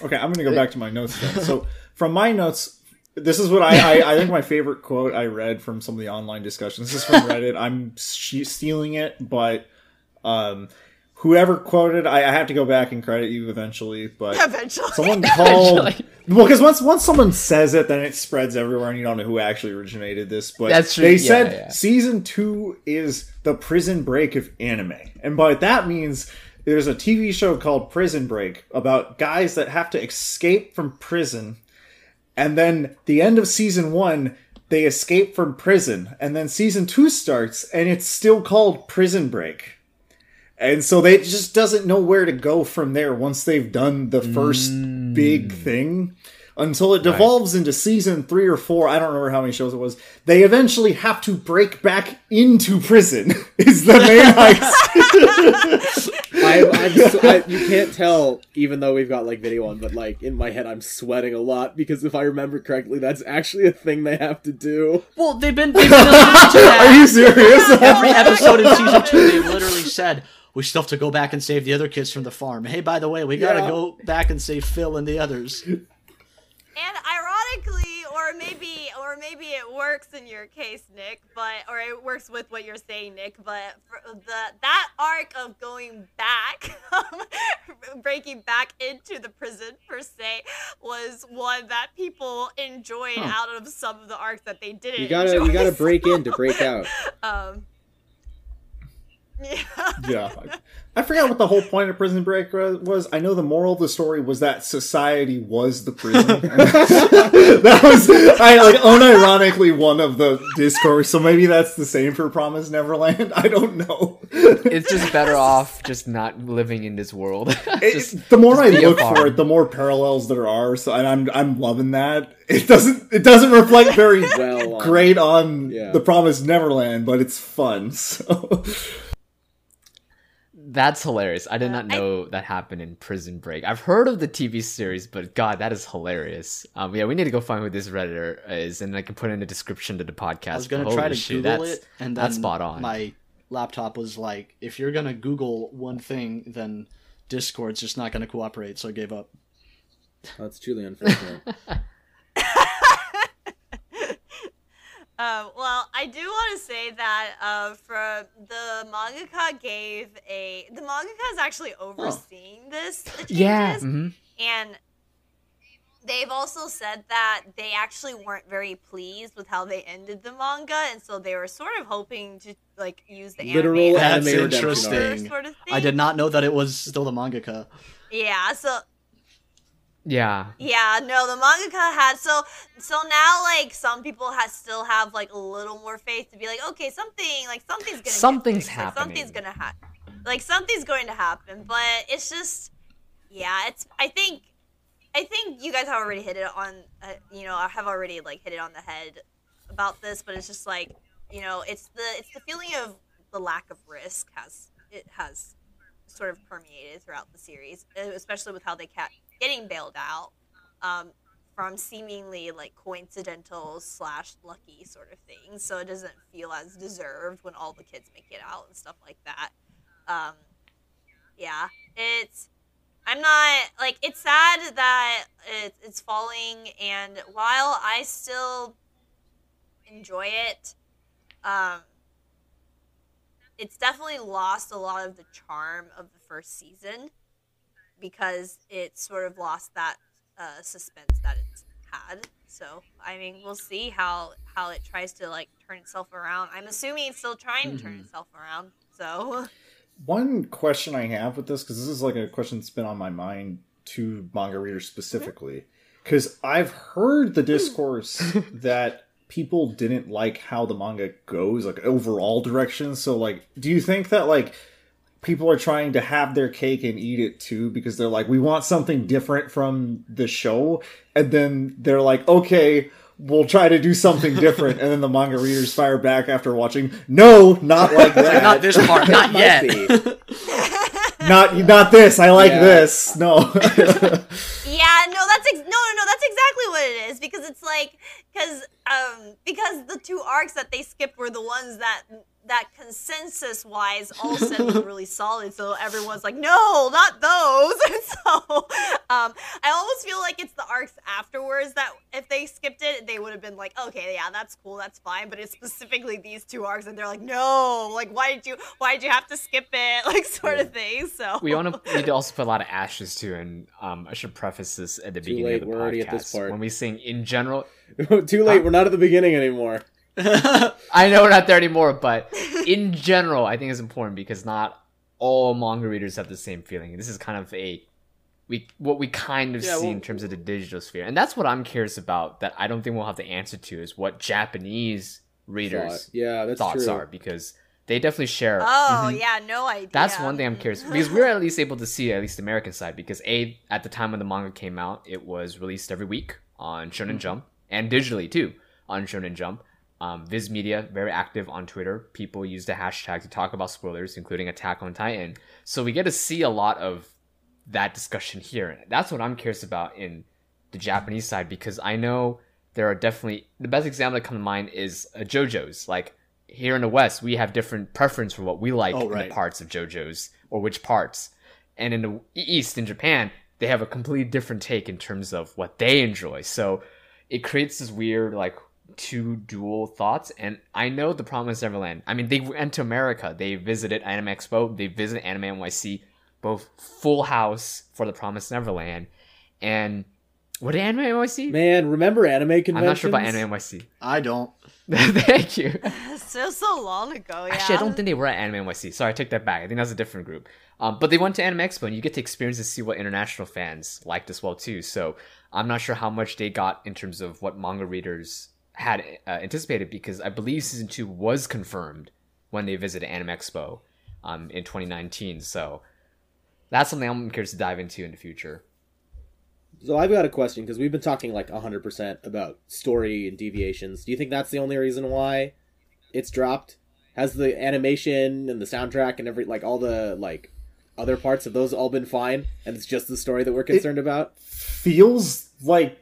okay, I'm gonna go back to my notes then. So, from my notes. This is what I, I, I think my favorite quote I read from some of the online discussions. This is from Reddit. I'm she- stealing it, but um, whoever quoted, I, I have to go back and credit you eventually. But eventually. Someone called. Eventually. Well, because once once someone says it, then it spreads everywhere, and you don't know who actually originated this. But that's true. They yeah, said yeah. season two is the prison break of anime, and by that means There's a T V show called Prison Break about guys that have to escape from prison. And then the end of season one, they escape from prison. And then season two starts, and it's still called Prison Break. And so they just doesn't know where to go from there once they've done the first mm. big thing. Until it devolves right. into season three or four. I don't remember how many shows it was. They eventually have to break back into prison. Is the main heist. I, I'm so, I, you can't tell, even though we've got like video on, but like in my head, I'm sweating a lot because if I remember correctly, that's actually a thing they have to do. Well, they've been. They've been Are you serious? Every episode in season two, they literally said, "We still have to go back and save the other kids from the farm." Hey, by the way, we gotta yeah. go back and save Phil and the others. And ironically, or maybe, or maybe it works in your case, Nick, but or it works with what you're saying, Nick. But for the that arc of going back, um, breaking back into the prison per se, was one that people enjoyed huh. out of some of the arcs that they didn't. You gotta, enjoy, you gotta so. break in to break out. Um, Yeah. yeah. I forgot what the whole point of Prison Break was. I know the moral of the story was that society was the prison. That was, I like, unironically one of the discourse, so maybe that's the same for Promised Neverland. I don't know. It's just better off just not living in this world. just, it, the more I look for it, the more parallels there are, so and I'm I'm loving that. It doesn't it doesn't reflect very well, um, great on yeah. the Promised Neverland, but it's fun, so... That's hilarious. I did not know I, that happened in Prison Break. I've heard of the T V series, but God, that is hilarious. Um, yeah, we need to go find who this Redditor is, and I can put in the description to the podcast. I was going to try to shoot, Google it, and that's spot on. My laptop was like, if you're going to Google one thing, then Discord's just not going to cooperate, so I gave up. Oh, that's truly unfortunate. Uh, well, I do want to say that uh, for the mangaka gave a the mangaka is actually overseeing oh. this the changes, yeah, mm-hmm. and they've also said that they actually weren't very pleased with how they ended the manga, and so they were sort of hoping to like use the literal anime, anime interesting sort of thing. I did not know that it was still the mangaka. Yeah, so. Yeah. Yeah, no, the mangaka had, so so now, like, some people has, still have, like, a little more faith to be like, okay, something, like, something's gonna Something's happening. Like, something's gonna happen. Like, something's going to happen, but it's just, yeah, it's, I think, I think you guys have already hit it on, uh, you know, have already, like, hit it on the head about this, but it's just, like, you know, it's the, it's the feeling of the lack of risk has, it has sort of permeated throughout the series, especially with how they kept getting bailed out um, from seemingly like coincidental slash lucky sort of things, so it doesn't feel as deserved when all the kids make it out and stuff like that. Um, yeah, it's I'm not like it's sad that it, it's falling, and while I still enjoy it, um, it's definitely lost a lot of the charm of the first season. Because it sort of lost that uh, suspense that it's had. So, I mean, we'll see how, how it tries to, like, turn itself around. I'm assuming it's still trying mm-hmm. to turn itself around, so... One question I have with this, because this is, like, a question that's been on my mind to manga readers specifically, because mm-hmm. I've heard the discourse that people didn't like how the manga goes, like, overall direction. So, like, do you think that, like... people are trying to have their cake and eat it too, because they're like, we want something different from the show. And then they're like, okay, we'll try to do something different. And then the manga readers fire back after watching. No, not like that. Not this part. Not yet. not, not this. I like yeah. this. No. yeah, no, that's, ex- no, no, no, that's exactly what it is. Because it's like, because, um, because the two arcs that they skipped were the ones that, that consensus-wise all said was really solid, so everyone's like, no, not those! And so, um, I almost feel like it's the arcs afterwards that, if they skipped it, they would have been like, okay, yeah, that's cool, that's fine, but it's specifically these two arcs, and they're like, no, like, why did you, why did you have to skip it? Like, sort yeah. of thing, so. We want to, we also put a lot of ashes, too, and um, I should preface this at the Too beginning late, of the we're podcast. Already at this part. When we sing, in general... Too late, uh, we're not at the beginning anymore. I know we're not there anymore, but in general, I think it's important because not all manga readers have the same feeling. This is kind of a we what we kind of yeah, see well, in terms of the digital sphere, and that's what I'm curious about. That I don't think we'll have the answer to is what Japanese readers' thought. yeah, that's thoughts true. are, because they definitely share. Oh mm-hmm. yeah, no idea. That's one thing I'm curious because we're at least able to see at least the American side, because a at the time when the manga came out, it was released every week on Shonen Jump and digitally too on Shonen Jump. Um, Viz Media, very active on Twitter. People use the hashtag to talk about spoilers, including Attack on Titan. So we get to see a lot of that discussion here. That's what I'm curious about in the Japanese side, because I know there are definitely... The best example that comes to mind is uh, JoJo's. Like, here in the West, we have different preference for what we like oh, right. in the parts of JoJo's, or which parts. And in the East, in Japan, they have a completely different take in terms of what they enjoy. So it creates this weird, like... two dual thoughts. And I know The Promised Neverland, I mean, they went to America, they visited Anime Expo, they visited Anime N Y C, both full house for The Promised Neverland. And what did Anime N Y C? Man, remember anime conventions? I'm not sure about Anime N Y C. I don't. Thank you. So so long ago. Yeah. Actually, I don't think they were at Anime N Y C. Sorry, I take that back. I think that's a different group. Um, but they went to Anime Expo, and you get to experience and see what international fans liked as well too. So I'm not sure how much they got in terms of what manga readers had uh, anticipated, because I believe season two was confirmed when they visited Anime Expo um, in twenty nineteen. So that's something I'm curious to dive into in the future. So I've got a question, because we've been talking like one hundred percent about story and deviations. Do you think that's the only reason why it's dropped? Has the animation and the soundtrack and every like all the like other parts of those all been fine, and it's just the story that we're concerned it about? Feels like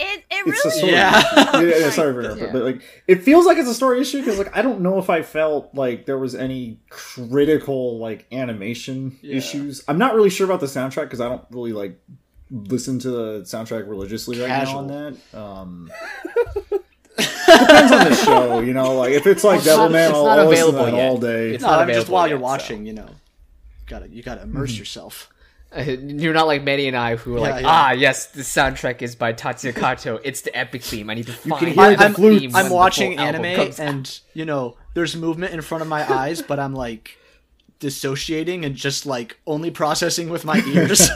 It it really it's yeah. yeah, yeah. Sorry for that, yeah. but, but like it feels like it's a story issue, because like I don't know if I felt like there was any critical like animation yeah. issues. I'm not really sure about the soundtrack, because I don't really like listen to the soundtrack religiously Casual. right now. On that, um, depends on the show, you know. Like if it's like Devilman, I'll not listen to that all day. It's no, not available just while yet, you're watching. So. You know, you gotta you gotta immerse mm-hmm. yourself. You're not like Mehdi and I, who are yeah, like, yeah. ah, yes, the soundtrack is by Tatsuya Kato. It's the epic theme. I need to find you can hear the flute. I'm watching anime, and you know, there's movement in front of my eyes, but I'm like dissociating and just like only processing with my ears.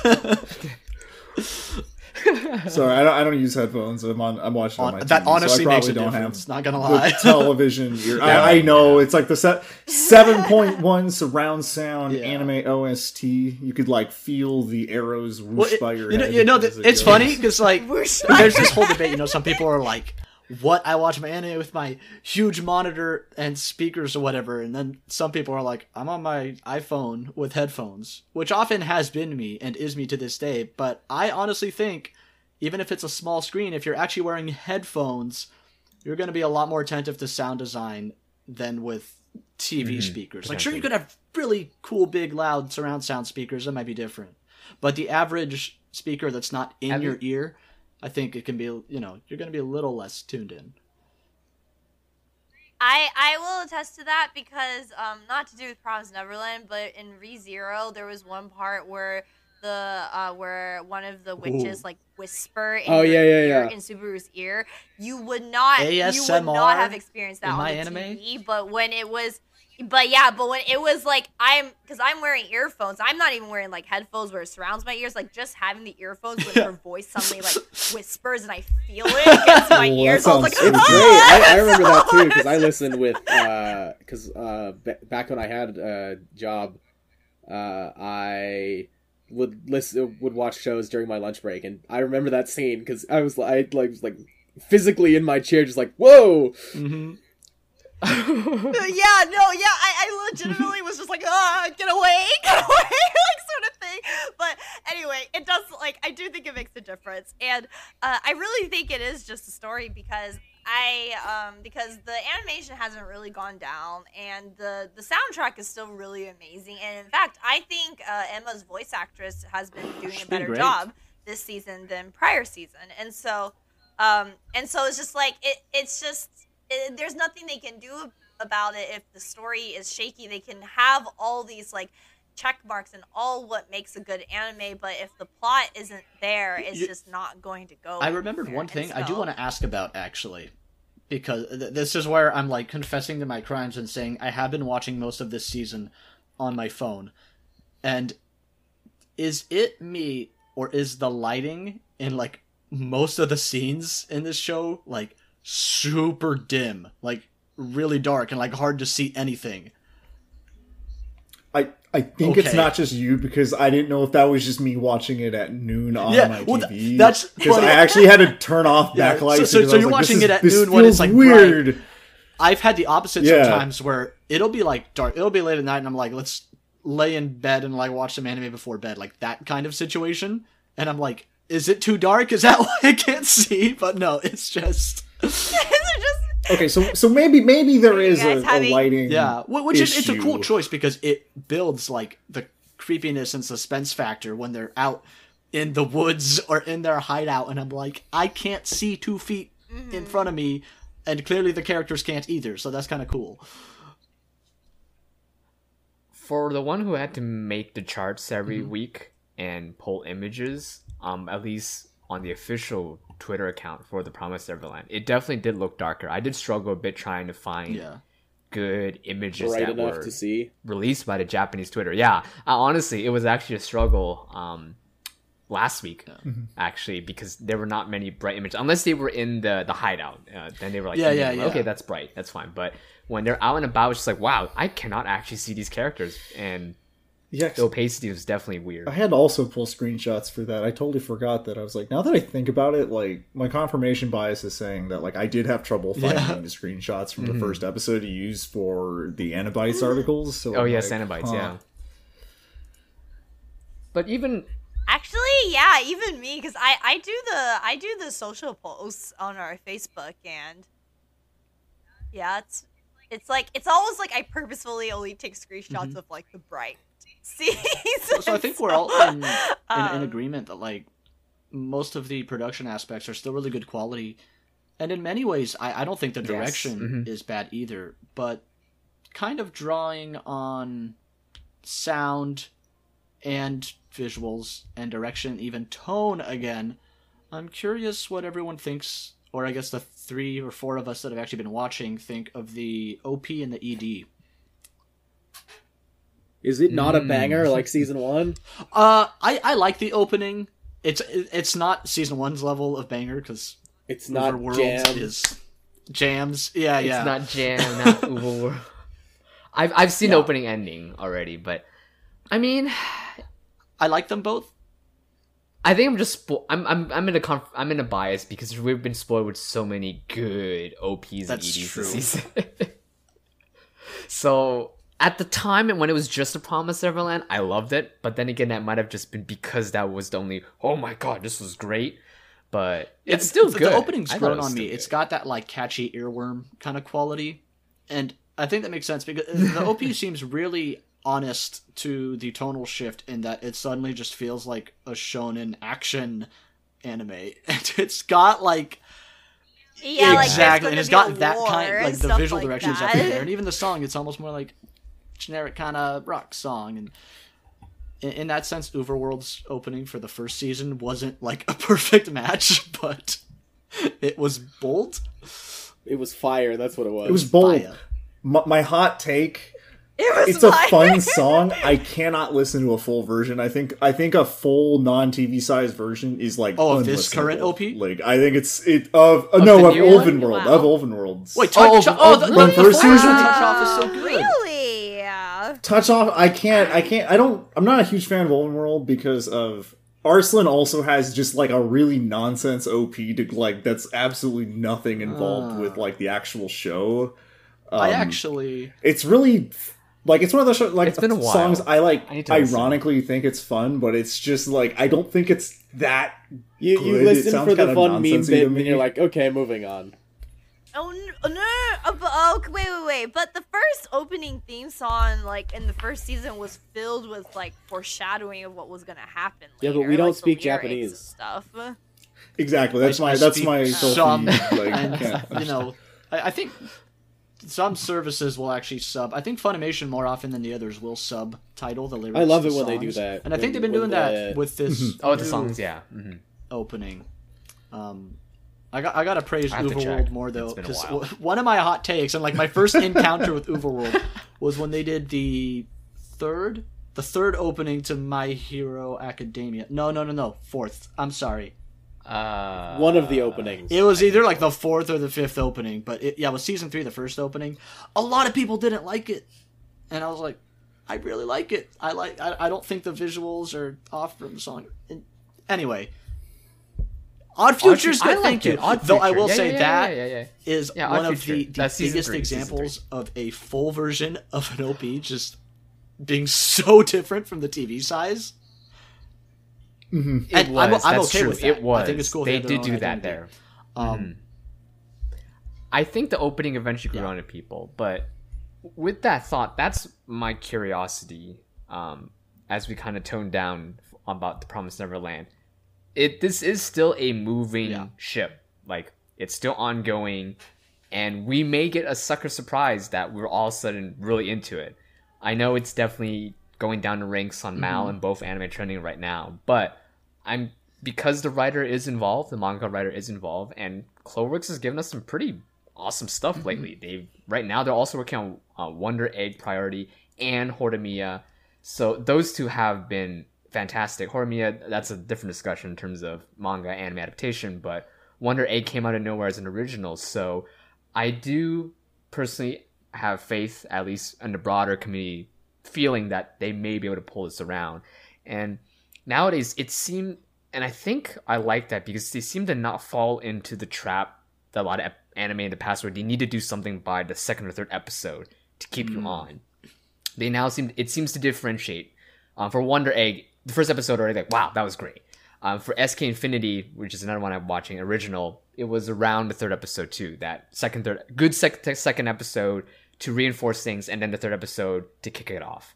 Sorry, I don't. I don't use headphones. I'm on. I'm watching on, on my T V, that honestly so I makes a don't difference. Have not gonna lie. The television. Ear- yeah, I, I know yeah. It's like the set seven point one surround sound yeah. anime O S T. You could like feel the arrows whoosh well, it, by your you head. Know, you know, th- it it's goes. funny because like there's this whole debate. You know, some people are like, "What? I watch my anime with my huge monitor and speakers or whatever," and then some people are like, "I'm on my iPhone with headphones," which often has been me and is me to this day. But I honestly think, even if it's a small screen, if you're actually wearing headphones, you're going to be a lot more attentive to sound design than with T V mm-hmm. speakers. Like, sure, you could have really cool, big, loud surround sound speakers. That might be different. But the average speaker that's not in have your you... ear, I think it can be, you know, you're going to be a little less tuned in. I I will attest to that because, um, not to do with Promised Neverland, but in ReZero, there was one part where... The uh, where one of the witches Ooh. like whisper in, oh, yeah, yeah, yeah. in Subaru's ear, you would not A S M R you would not have experienced that on the anime? T V. But when it was, but yeah, but when it was like I'm because I'm wearing earphones, I'm not even wearing like headphones where it surrounds my ears. Like just having the earphones when her voice suddenly like whispers and I feel it against my well, ears. I was like, so oh, great. I, I remember so that too because I listened with because uh, uh, b- back when I had a job, uh, I. would listen would watch shows during my lunch break, and I remember that scene because I was like I, like was, like physically in my chair just like whoa mm-hmm. yeah no yeah I, I legitimately was just like ah oh, get away get away like sort of thing. But anyway, it does like I do think it makes a difference, and uh, I really think it is just a story because I um because the animation hasn't really gone down, and the, the soundtrack is still really amazing. And in fact, I think uh, Emma's voice actress has been doing a better job this season than prior season. And so, um and so it's just like it it's just it, there's nothing they can do about it if the story is shaky. They can have all these like check marks and all what makes a good anime, but if the plot isn't there, it's you, just not going to go. I remembered one thing so... I do want to ask about actually, because th- this is where I'm like confessing to my crimes and saying I have been watching most of this season on my phone. And is it me, or is the lighting in, like, most of the scenes in this show, like, super dim, like, really dark and, like, hard to see anything? I I think okay. It's not just you, because I didn't know if that was just me watching it at noon on yeah, my well, T V. That's because I actually had to turn off backlights. Yeah, so so, so you're like, watching it is, at noon when it's like weird. Bright. I've had the opposite yeah. sometimes, where it'll be like dark, it'll be late at night, and I'm like, let's lay in bed and like watch some anime before bed, like that kind of situation. And I'm like, is it too dark? Is that why I can't see? But no, it's just. Okay, so so maybe maybe there is a, having... a lighting yeah, which is issue. It's a cool choice, because it builds like the creepiness and suspense factor when they're out in the woods or in their hideout, and I'm like, I can't see two feet mm-hmm. in front of me, and clearly the characters can't either, so that's kind of cool. For the one who had to make the charts every mm-hmm. week and pull images, um, at least on the official Twitter account for The Promised Neverland, it definitely did look darker. I did struggle a bit trying to find yeah. good images Bright that were to see. Released by the Japanese Twitter. Yeah, I, honestly, it was actually a struggle um, last week, yeah. actually, because there were not many bright images. Unless they were in the, the hideout. Uh, then they were like, yeah, yeah, yeah. okay, that's bright. That's fine. But when they're out and about, it's just like, wow, I cannot actually see these characters. And yeah, the opacity was definitely weird. I had to also pull screenshots for that. I totally forgot that. I was like, now that I think about it, like, my confirmation bias is saying that, like, I did have trouble finding yeah. the screenshots from mm-hmm. the first episode to use for the Anobites articles. So oh, I'm yes, like, Anobites, huh. yeah. But even... Actually, yeah, even me, because I, I do the I do the social posts on our Facebook, and yeah, it's, it's like, it's always like I purposefully only take screenshots mm-hmm. of, like, the bright. So I think we're all in, in, um, in agreement that, like, most of the production aspects are still really good quality, and in many ways I, I don't think the direction yes. mm-hmm. is bad either, but kind of drawing on sound and visuals and direction, even tone again, I'm curious what everyone thinks, or I guess the three or four of us that have actually been watching think of the O P and the E D. Is it not a banger like season one? Uh, I, I like the opening. It's it's not season one's level of banger, because it's not Uverworld is jams. Yeah, it's yeah. It's not jam. Not Uverworld. I've I've seen yeah. opening ending already, but I mean, I like them both. I think I'm just spo- I'm I'm I'm in a conf- I'm in a bias, because we've been spoiled with so many good O Ps and E Ds this season. So. At the time, and when it was just a Promised Neverland, I loved it. But then again, that might have just been because that was the only, oh my god, this was great. But yeah, it's still the, good. The opening's grown on me. Good. It's got that, like, catchy earworm kind of quality. And I think that makes sense, because the O P seems really honest to the tonal shift, in that it suddenly just feels like a shonen action anime. And it's got, like... Yeah, exactly. Like, and it's got that kind, like, the visual like direction's that. Up in there. And even the song, it's almost more like... generic kind of rock song, and in, in that sense Uverworld's opening for the first season wasn't like a perfect match, but it was bold. It was fire. That's what it was. It was bold. My, my hot take, it was it's fire. A fun song. I cannot listen to a full version. I think I think a full non-T V sized version is like oh of this current O P, like I think it's it of, of no of Uverworld wow. of Uverworld. Wait, oh, Touch, oh, the, the first season Touch Off is so good. Really? Touch Off, I can't, I can't, I don't, I'm not a huge fan of Uverworld, because of, Arslan also has just, like, a really nonsense O P to, like, that's absolutely nothing involved uh, with, like, the actual show. Um, I actually... It's really, like, it's one of those show, like, it's been a while. Songs I, like, I ironically listen. Think it's fun, but it's just, like, I don't think it's that You, you listen for the fun meme bit, and you're like, okay, moving on. Oh no, no, no, oh, wait, wait, wait. But the first opening theme song, like, in the first season was filled with, like, foreshadowing of what was going to happen later. Yeah, but we don't like, speak Japanese. Stuff. Exactly. That's I, my, I that's my some, like, and, you know, I, I think some services will actually sub. I think Funimation more often than the others will subtitle the lyrics. I love it when songs. They do that. And I think they've been doing that, that with this. Oh, the songs, yeah. Mm-hmm. Opening. Um... I got I gotta praise Uverworld more though, because one of my hot takes and like my first encounter with Uverworld was when they did the third the third opening to My Hero Academia. No, no, no, no. Fourth. I'm sorry. Uh, One of the openings. It was either like the fourth or the fifth opening, but it, yeah, it was season three, the first opening. A lot of people didn't like it, and I was like, I really like it. I like. I, I don't think the visuals are off from the song. And anyway, Odd Future's good. I like it. Odd Though Future. I will yeah, say yeah, that yeah, yeah, yeah. is yeah, one of the, the biggest three, examples of a full version of an O P just being so different from the T V size. Mm-hmm. It was. I'm, I'm that's okay true. With that. It was. I think it's cool. They did do that identity. There. Um, mm-hmm. I think the opening eventually grew yeah. on to people, but with that thought, that's my curiosity. Um, as we kind of toned down about The Promised Neverland, it this is still a moving yeah. ship. Like it's still ongoing, and we may get a sucker surprise that we're all of a sudden really into it. I know it's definitely going down the ranks on Mal mm-hmm. and both Anime Trending right now, but I'm because the writer is involved, the manga writer is involved, and CloverWorks has given us some pretty awesome stuff mm-hmm. lately. They right now they're also working on uh, Wonder Egg Priority and Horimiya, so those two have been fantastic. Horimiya, that's a different discussion in terms of manga anime adaptation, but Wonder Egg came out of nowhere as an original, so I do personally have faith, at least in the broader community, feeling that they may be able to pull this around. And nowadays it seemed, and I think I like that because they seem to not fall into the trap that a lot of anime in the past where they need to do something by the second or third episode to keep mm. you on. They now seem, it seems to differentiate. Um, for Wonder Egg, the first episode already like, wow, that was great. Um, for S K Infinity, which is another one I'm watching, original, it was around the third episode too. That second, third, good sec- second episode to reinforce things, and then the third episode to kick it off.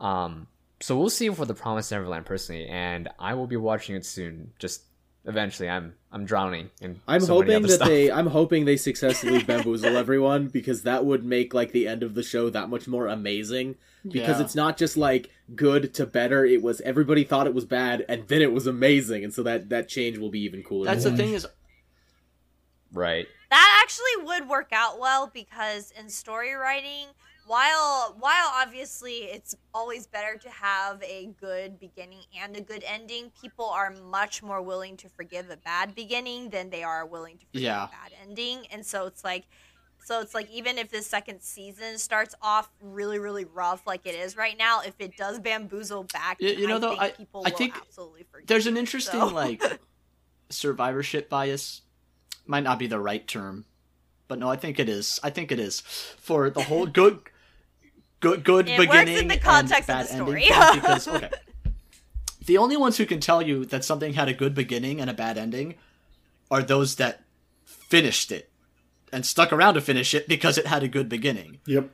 Um, so we'll see for The Promised Neverland personally, and I will be watching it soon. Just eventually, I'm I'm drowning. In I'm so hoping that stuff. they I'm hoping they successfully bamboozle everyone, because that would make like the end of the show that much more amazing. Because yeah. it's not just like good to better. It was everybody thought it was bad, and then it was amazing, and so that that change will be even cooler. That's the thing is, right. That actually would work out well, because in story writing, while while obviously it's always better to have a good beginning and a good ending, people are much more willing to forgive a bad beginning than they are willing to forgive yeah. a bad ending. And so it's like so it's like even if this second season starts off really, really rough like it is right now, if it does bamboozle back, you, you know, I though, think I, people I will think absolutely forgive. There's an interesting so. like survivorship bias. Might not be the right term, but no, I think it is. I think it is for the whole good, good, good it beginning works in the context and bad of the story. ending. Because okay, the only ones who can tell you that something had a good beginning and a bad ending are those that finished it and stuck around to finish it because it had a good beginning. Yep.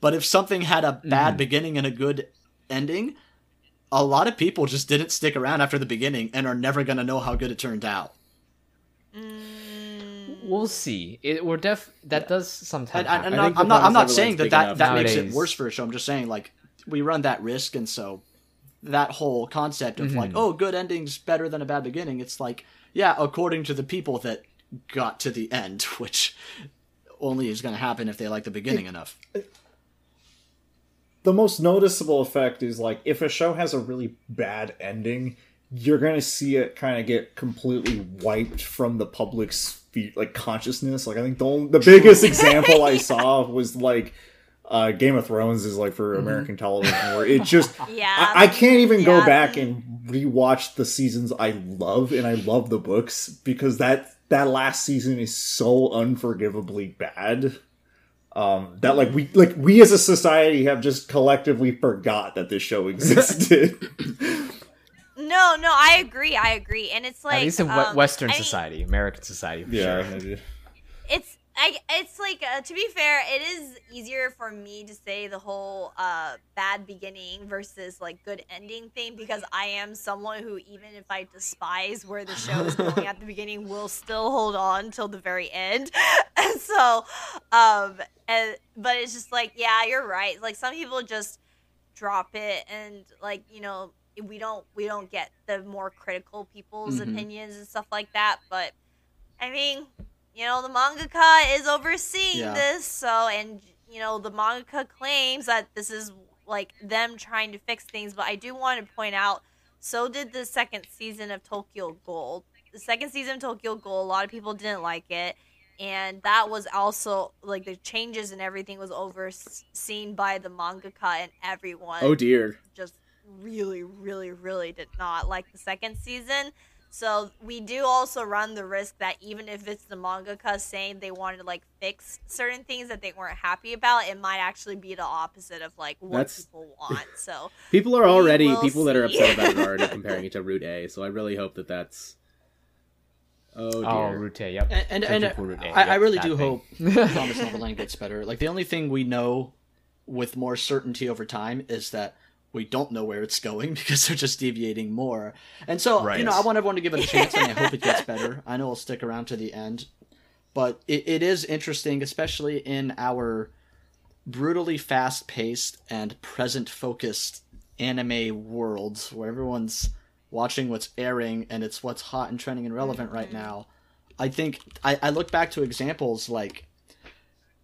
But if something had a bad mm. beginning and a good ending, a lot of people just didn't stick around after the beginning and are never going to know how good it turned out. Mm. We'll see. It we're def that yeah. does sometimes. I, I, I'm, I not, I'm not. I'm not saying that that, that makes it worse for a show. I'm just saying like we run that risk, and so that whole concept of mm-hmm. like oh, good ending's better than a bad beginning. It's like yeah, according to the people that got to the end, which only is going to happen if they like the beginning it, enough. It, the most noticeable effect is like if a show has a really bad ending, you're going to see it kind of get completely wiped from the public's The, like consciousness. Like I think the only, the biggest example I saw was like uh, Game of Thrones is like for American mm-hmm. television, where it just yeah, I, I can't even yeah. go back and rewatch the seasons I love and I love the books because that that last season is so unforgivably bad um, that like we like we as a society have just collectively forgot that this show existed. No, no, I agree, I agree, and it's like at least in um, Western I mean, society, American society, for yeah, sure. Maybe. It's I, it's like uh, to be fair, it is easier for me to say the whole uh, bad beginning versus like good ending thing because I am someone who, even if I despise where the show is going at the beginning, will still hold on till the very end. And so, um, and, but it's just like yeah, you're right. Like some people just drop it and like you know. we don't we don't get the more critical people's mm-hmm. opinions and stuff like that, but I mean, you know, the mangaka is overseeing yeah. this, so and you know the mangaka claims that this is like them trying to fix things, but I do want to point out, so did the second season of Tokyo Ghoul. The second season of Tokyo Ghoul, a lot of people didn't like it, and that was also, like, the changes and everything was overseen by the mangaka and everyone. Oh, dear. Just really, really, really did not like the second season. So we do also run the risk that even if it's the mangaka saying they wanted to, like, fix certain things that they weren't happy about, it might actually be the opposite of, like, what That's... people want. So people are already people see. that are upset about it are already comparing it to Route A. So I really hope that that's. Oh, dear. Oh, Route A, yep. And, and, and Route A, I, yep, I really do thing. hope Promised Neverland gets better. Like, the only thing we know with more certainty over time is that we don't know where it's going because they're just deviating more. And so, right. you know, I want everyone to give it a chance, and I hope it gets better. I know it'll stick around to the end. But it, it is interesting, especially in our brutally fast-paced and present-focused anime worlds where everyone's watching what's airing and it's what's hot and trending and relevant right now. I think I, I look back to examples like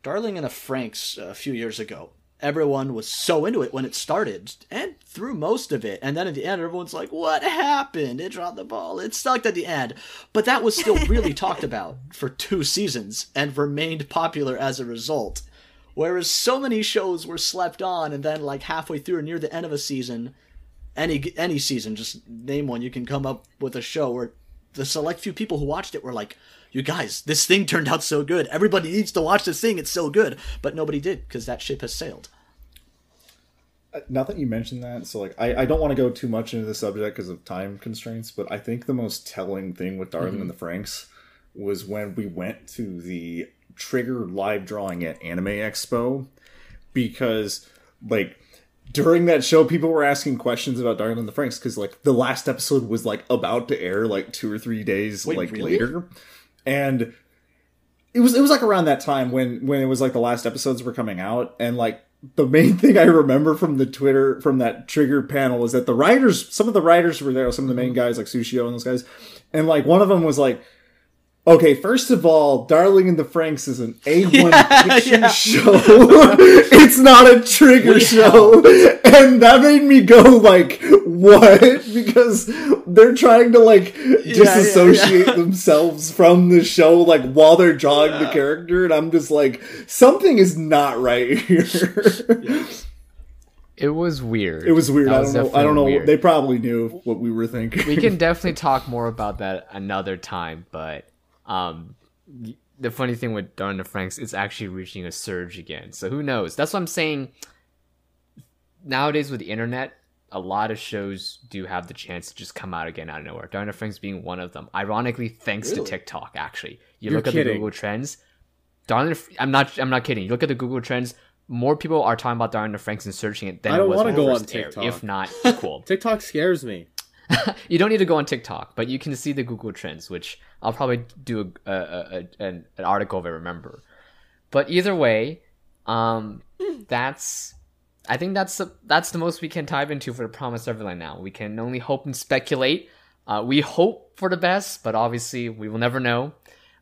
Darling in the Franxx a few years ago. Everyone was so into it when it started and through most of it. And then at the end, everyone's like, what happened? It dropped the ball. It sucked at the end. But that was still really talked about for two seasons and remained popular as a result. Whereas so many shows were slept on and then like halfway through or near the end of a season, any any season, just name one, you can come up with a show where the select few people who watched it were like, you guys, this thing turned out so good. Everybody needs to watch this thing. It's so good. But nobody did because that ship has sailed. Now that you mentioned that, so like I, I don't want to go too much into the subject because of time constraints, but I think the most telling thing with Darling mm-hmm. in the Franxx was when we went to the Trigger live drawing at Anime Expo, because like during that show, people were asking questions about Darling in the Franxx because like the last episode was like about to air like two or three days Wait, like really? later. And it was it was like around that time when, when it was like the last episodes were coming out. And like the main thing I remember from the Twitter, from that Trigger panel is that the writers, some of the writers were there, some of the main guys like Sushio and those guys. And like one of them was like, okay, first of all, Darling in the Franxx is an A one yeah, fiction yeah. show. It's not a Trigger yeah. show. And that made me go like, what? Because they're trying to like disassociate yeah, yeah, yeah. themselves from the show like while they're drawing yeah. the character. And I'm just like, something is not right here. yes. It was weird. It was weird. That I don't know. I don't know. Weird. They probably knew what we were thinking. We can definitely talk more about that another time, but... Um, the funny thing with Darling in the Franxx, it's actually reaching a surge again. So who knows? That's what I'm saying. Nowadays with the internet, a lot of shows do have the chance to just come out again out of nowhere. Darling in the Franxx being one of them. Ironically, thanks really? to TikTok. Actually, you You're look kidding. at the Google Trends. Darling, I'm not. I'm not kidding. You look at the Google Trends. More people are talking about Darling in the Franxx and searching it than I don't want to go on TikTok. Air, if not equal, TikTok scares me. You don't need to go on TikTok, but you can see the Google Trends, which I'll probably do a, a, a, an, an article if I remember. But either way, um, that's I think that's the, that's the most we can dive into for the Promised Neverland now. We can only hope and speculate. Uh, we hope for the best, but obviously we will never know.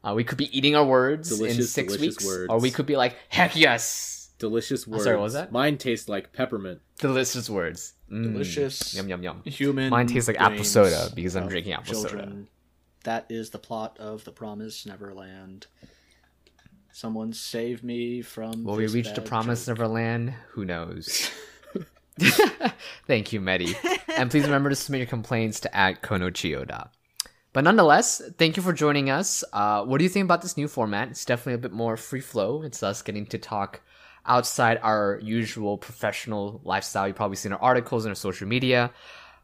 Uh, we could be eating our words delicious, in six weeks, words. or we could be like, heck yes! Delicious words. Oh, sorry, what was that? Mine tastes like peppermint. Delicious words. Delicious. Mm. Yum, yum, yum. Human. Mine tastes like apple soda because I'm drinking apple children. soda. That is the plot of The Promised Neverland. Someone save me from. Will we reach The Promised Neverland? Who knows? Thank you, Mehdi. And please remember to submit your complaints to at Kono Chiyoda. But nonetheless, thank you for joining us. Uh, what do you think about this new format? It's definitely a bit more free flow. It's us getting to talk outside our usual professional lifestyle. You've probably seen our articles and our social media.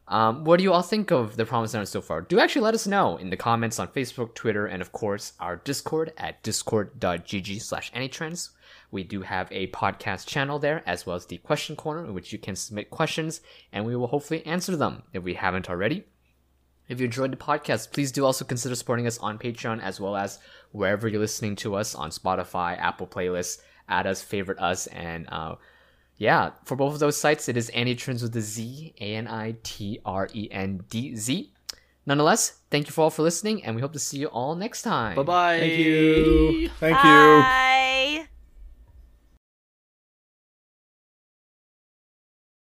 Um, what do you all think of The Promised Neverland so far? Do actually let us know in the comments on Facebook, Twitter, and of course our Discord at discord dot g g slash anytrends. We do have a podcast channel there as well as the question corner in which you can submit questions and we will hopefully answer them if we haven't already. If you enjoyed the podcast, please do also consider supporting us on Patreon as well as wherever you're listening to us on Spotify, Apple Playlists, add us, favorite us, and uh, yeah, for both of those sites, it is Anitrends with a Z, A N I T R E N D Z. Nonetheless, thank you for all for listening, and we hope to see you all next time. Bye-bye. Thank you. Thank Bye. you.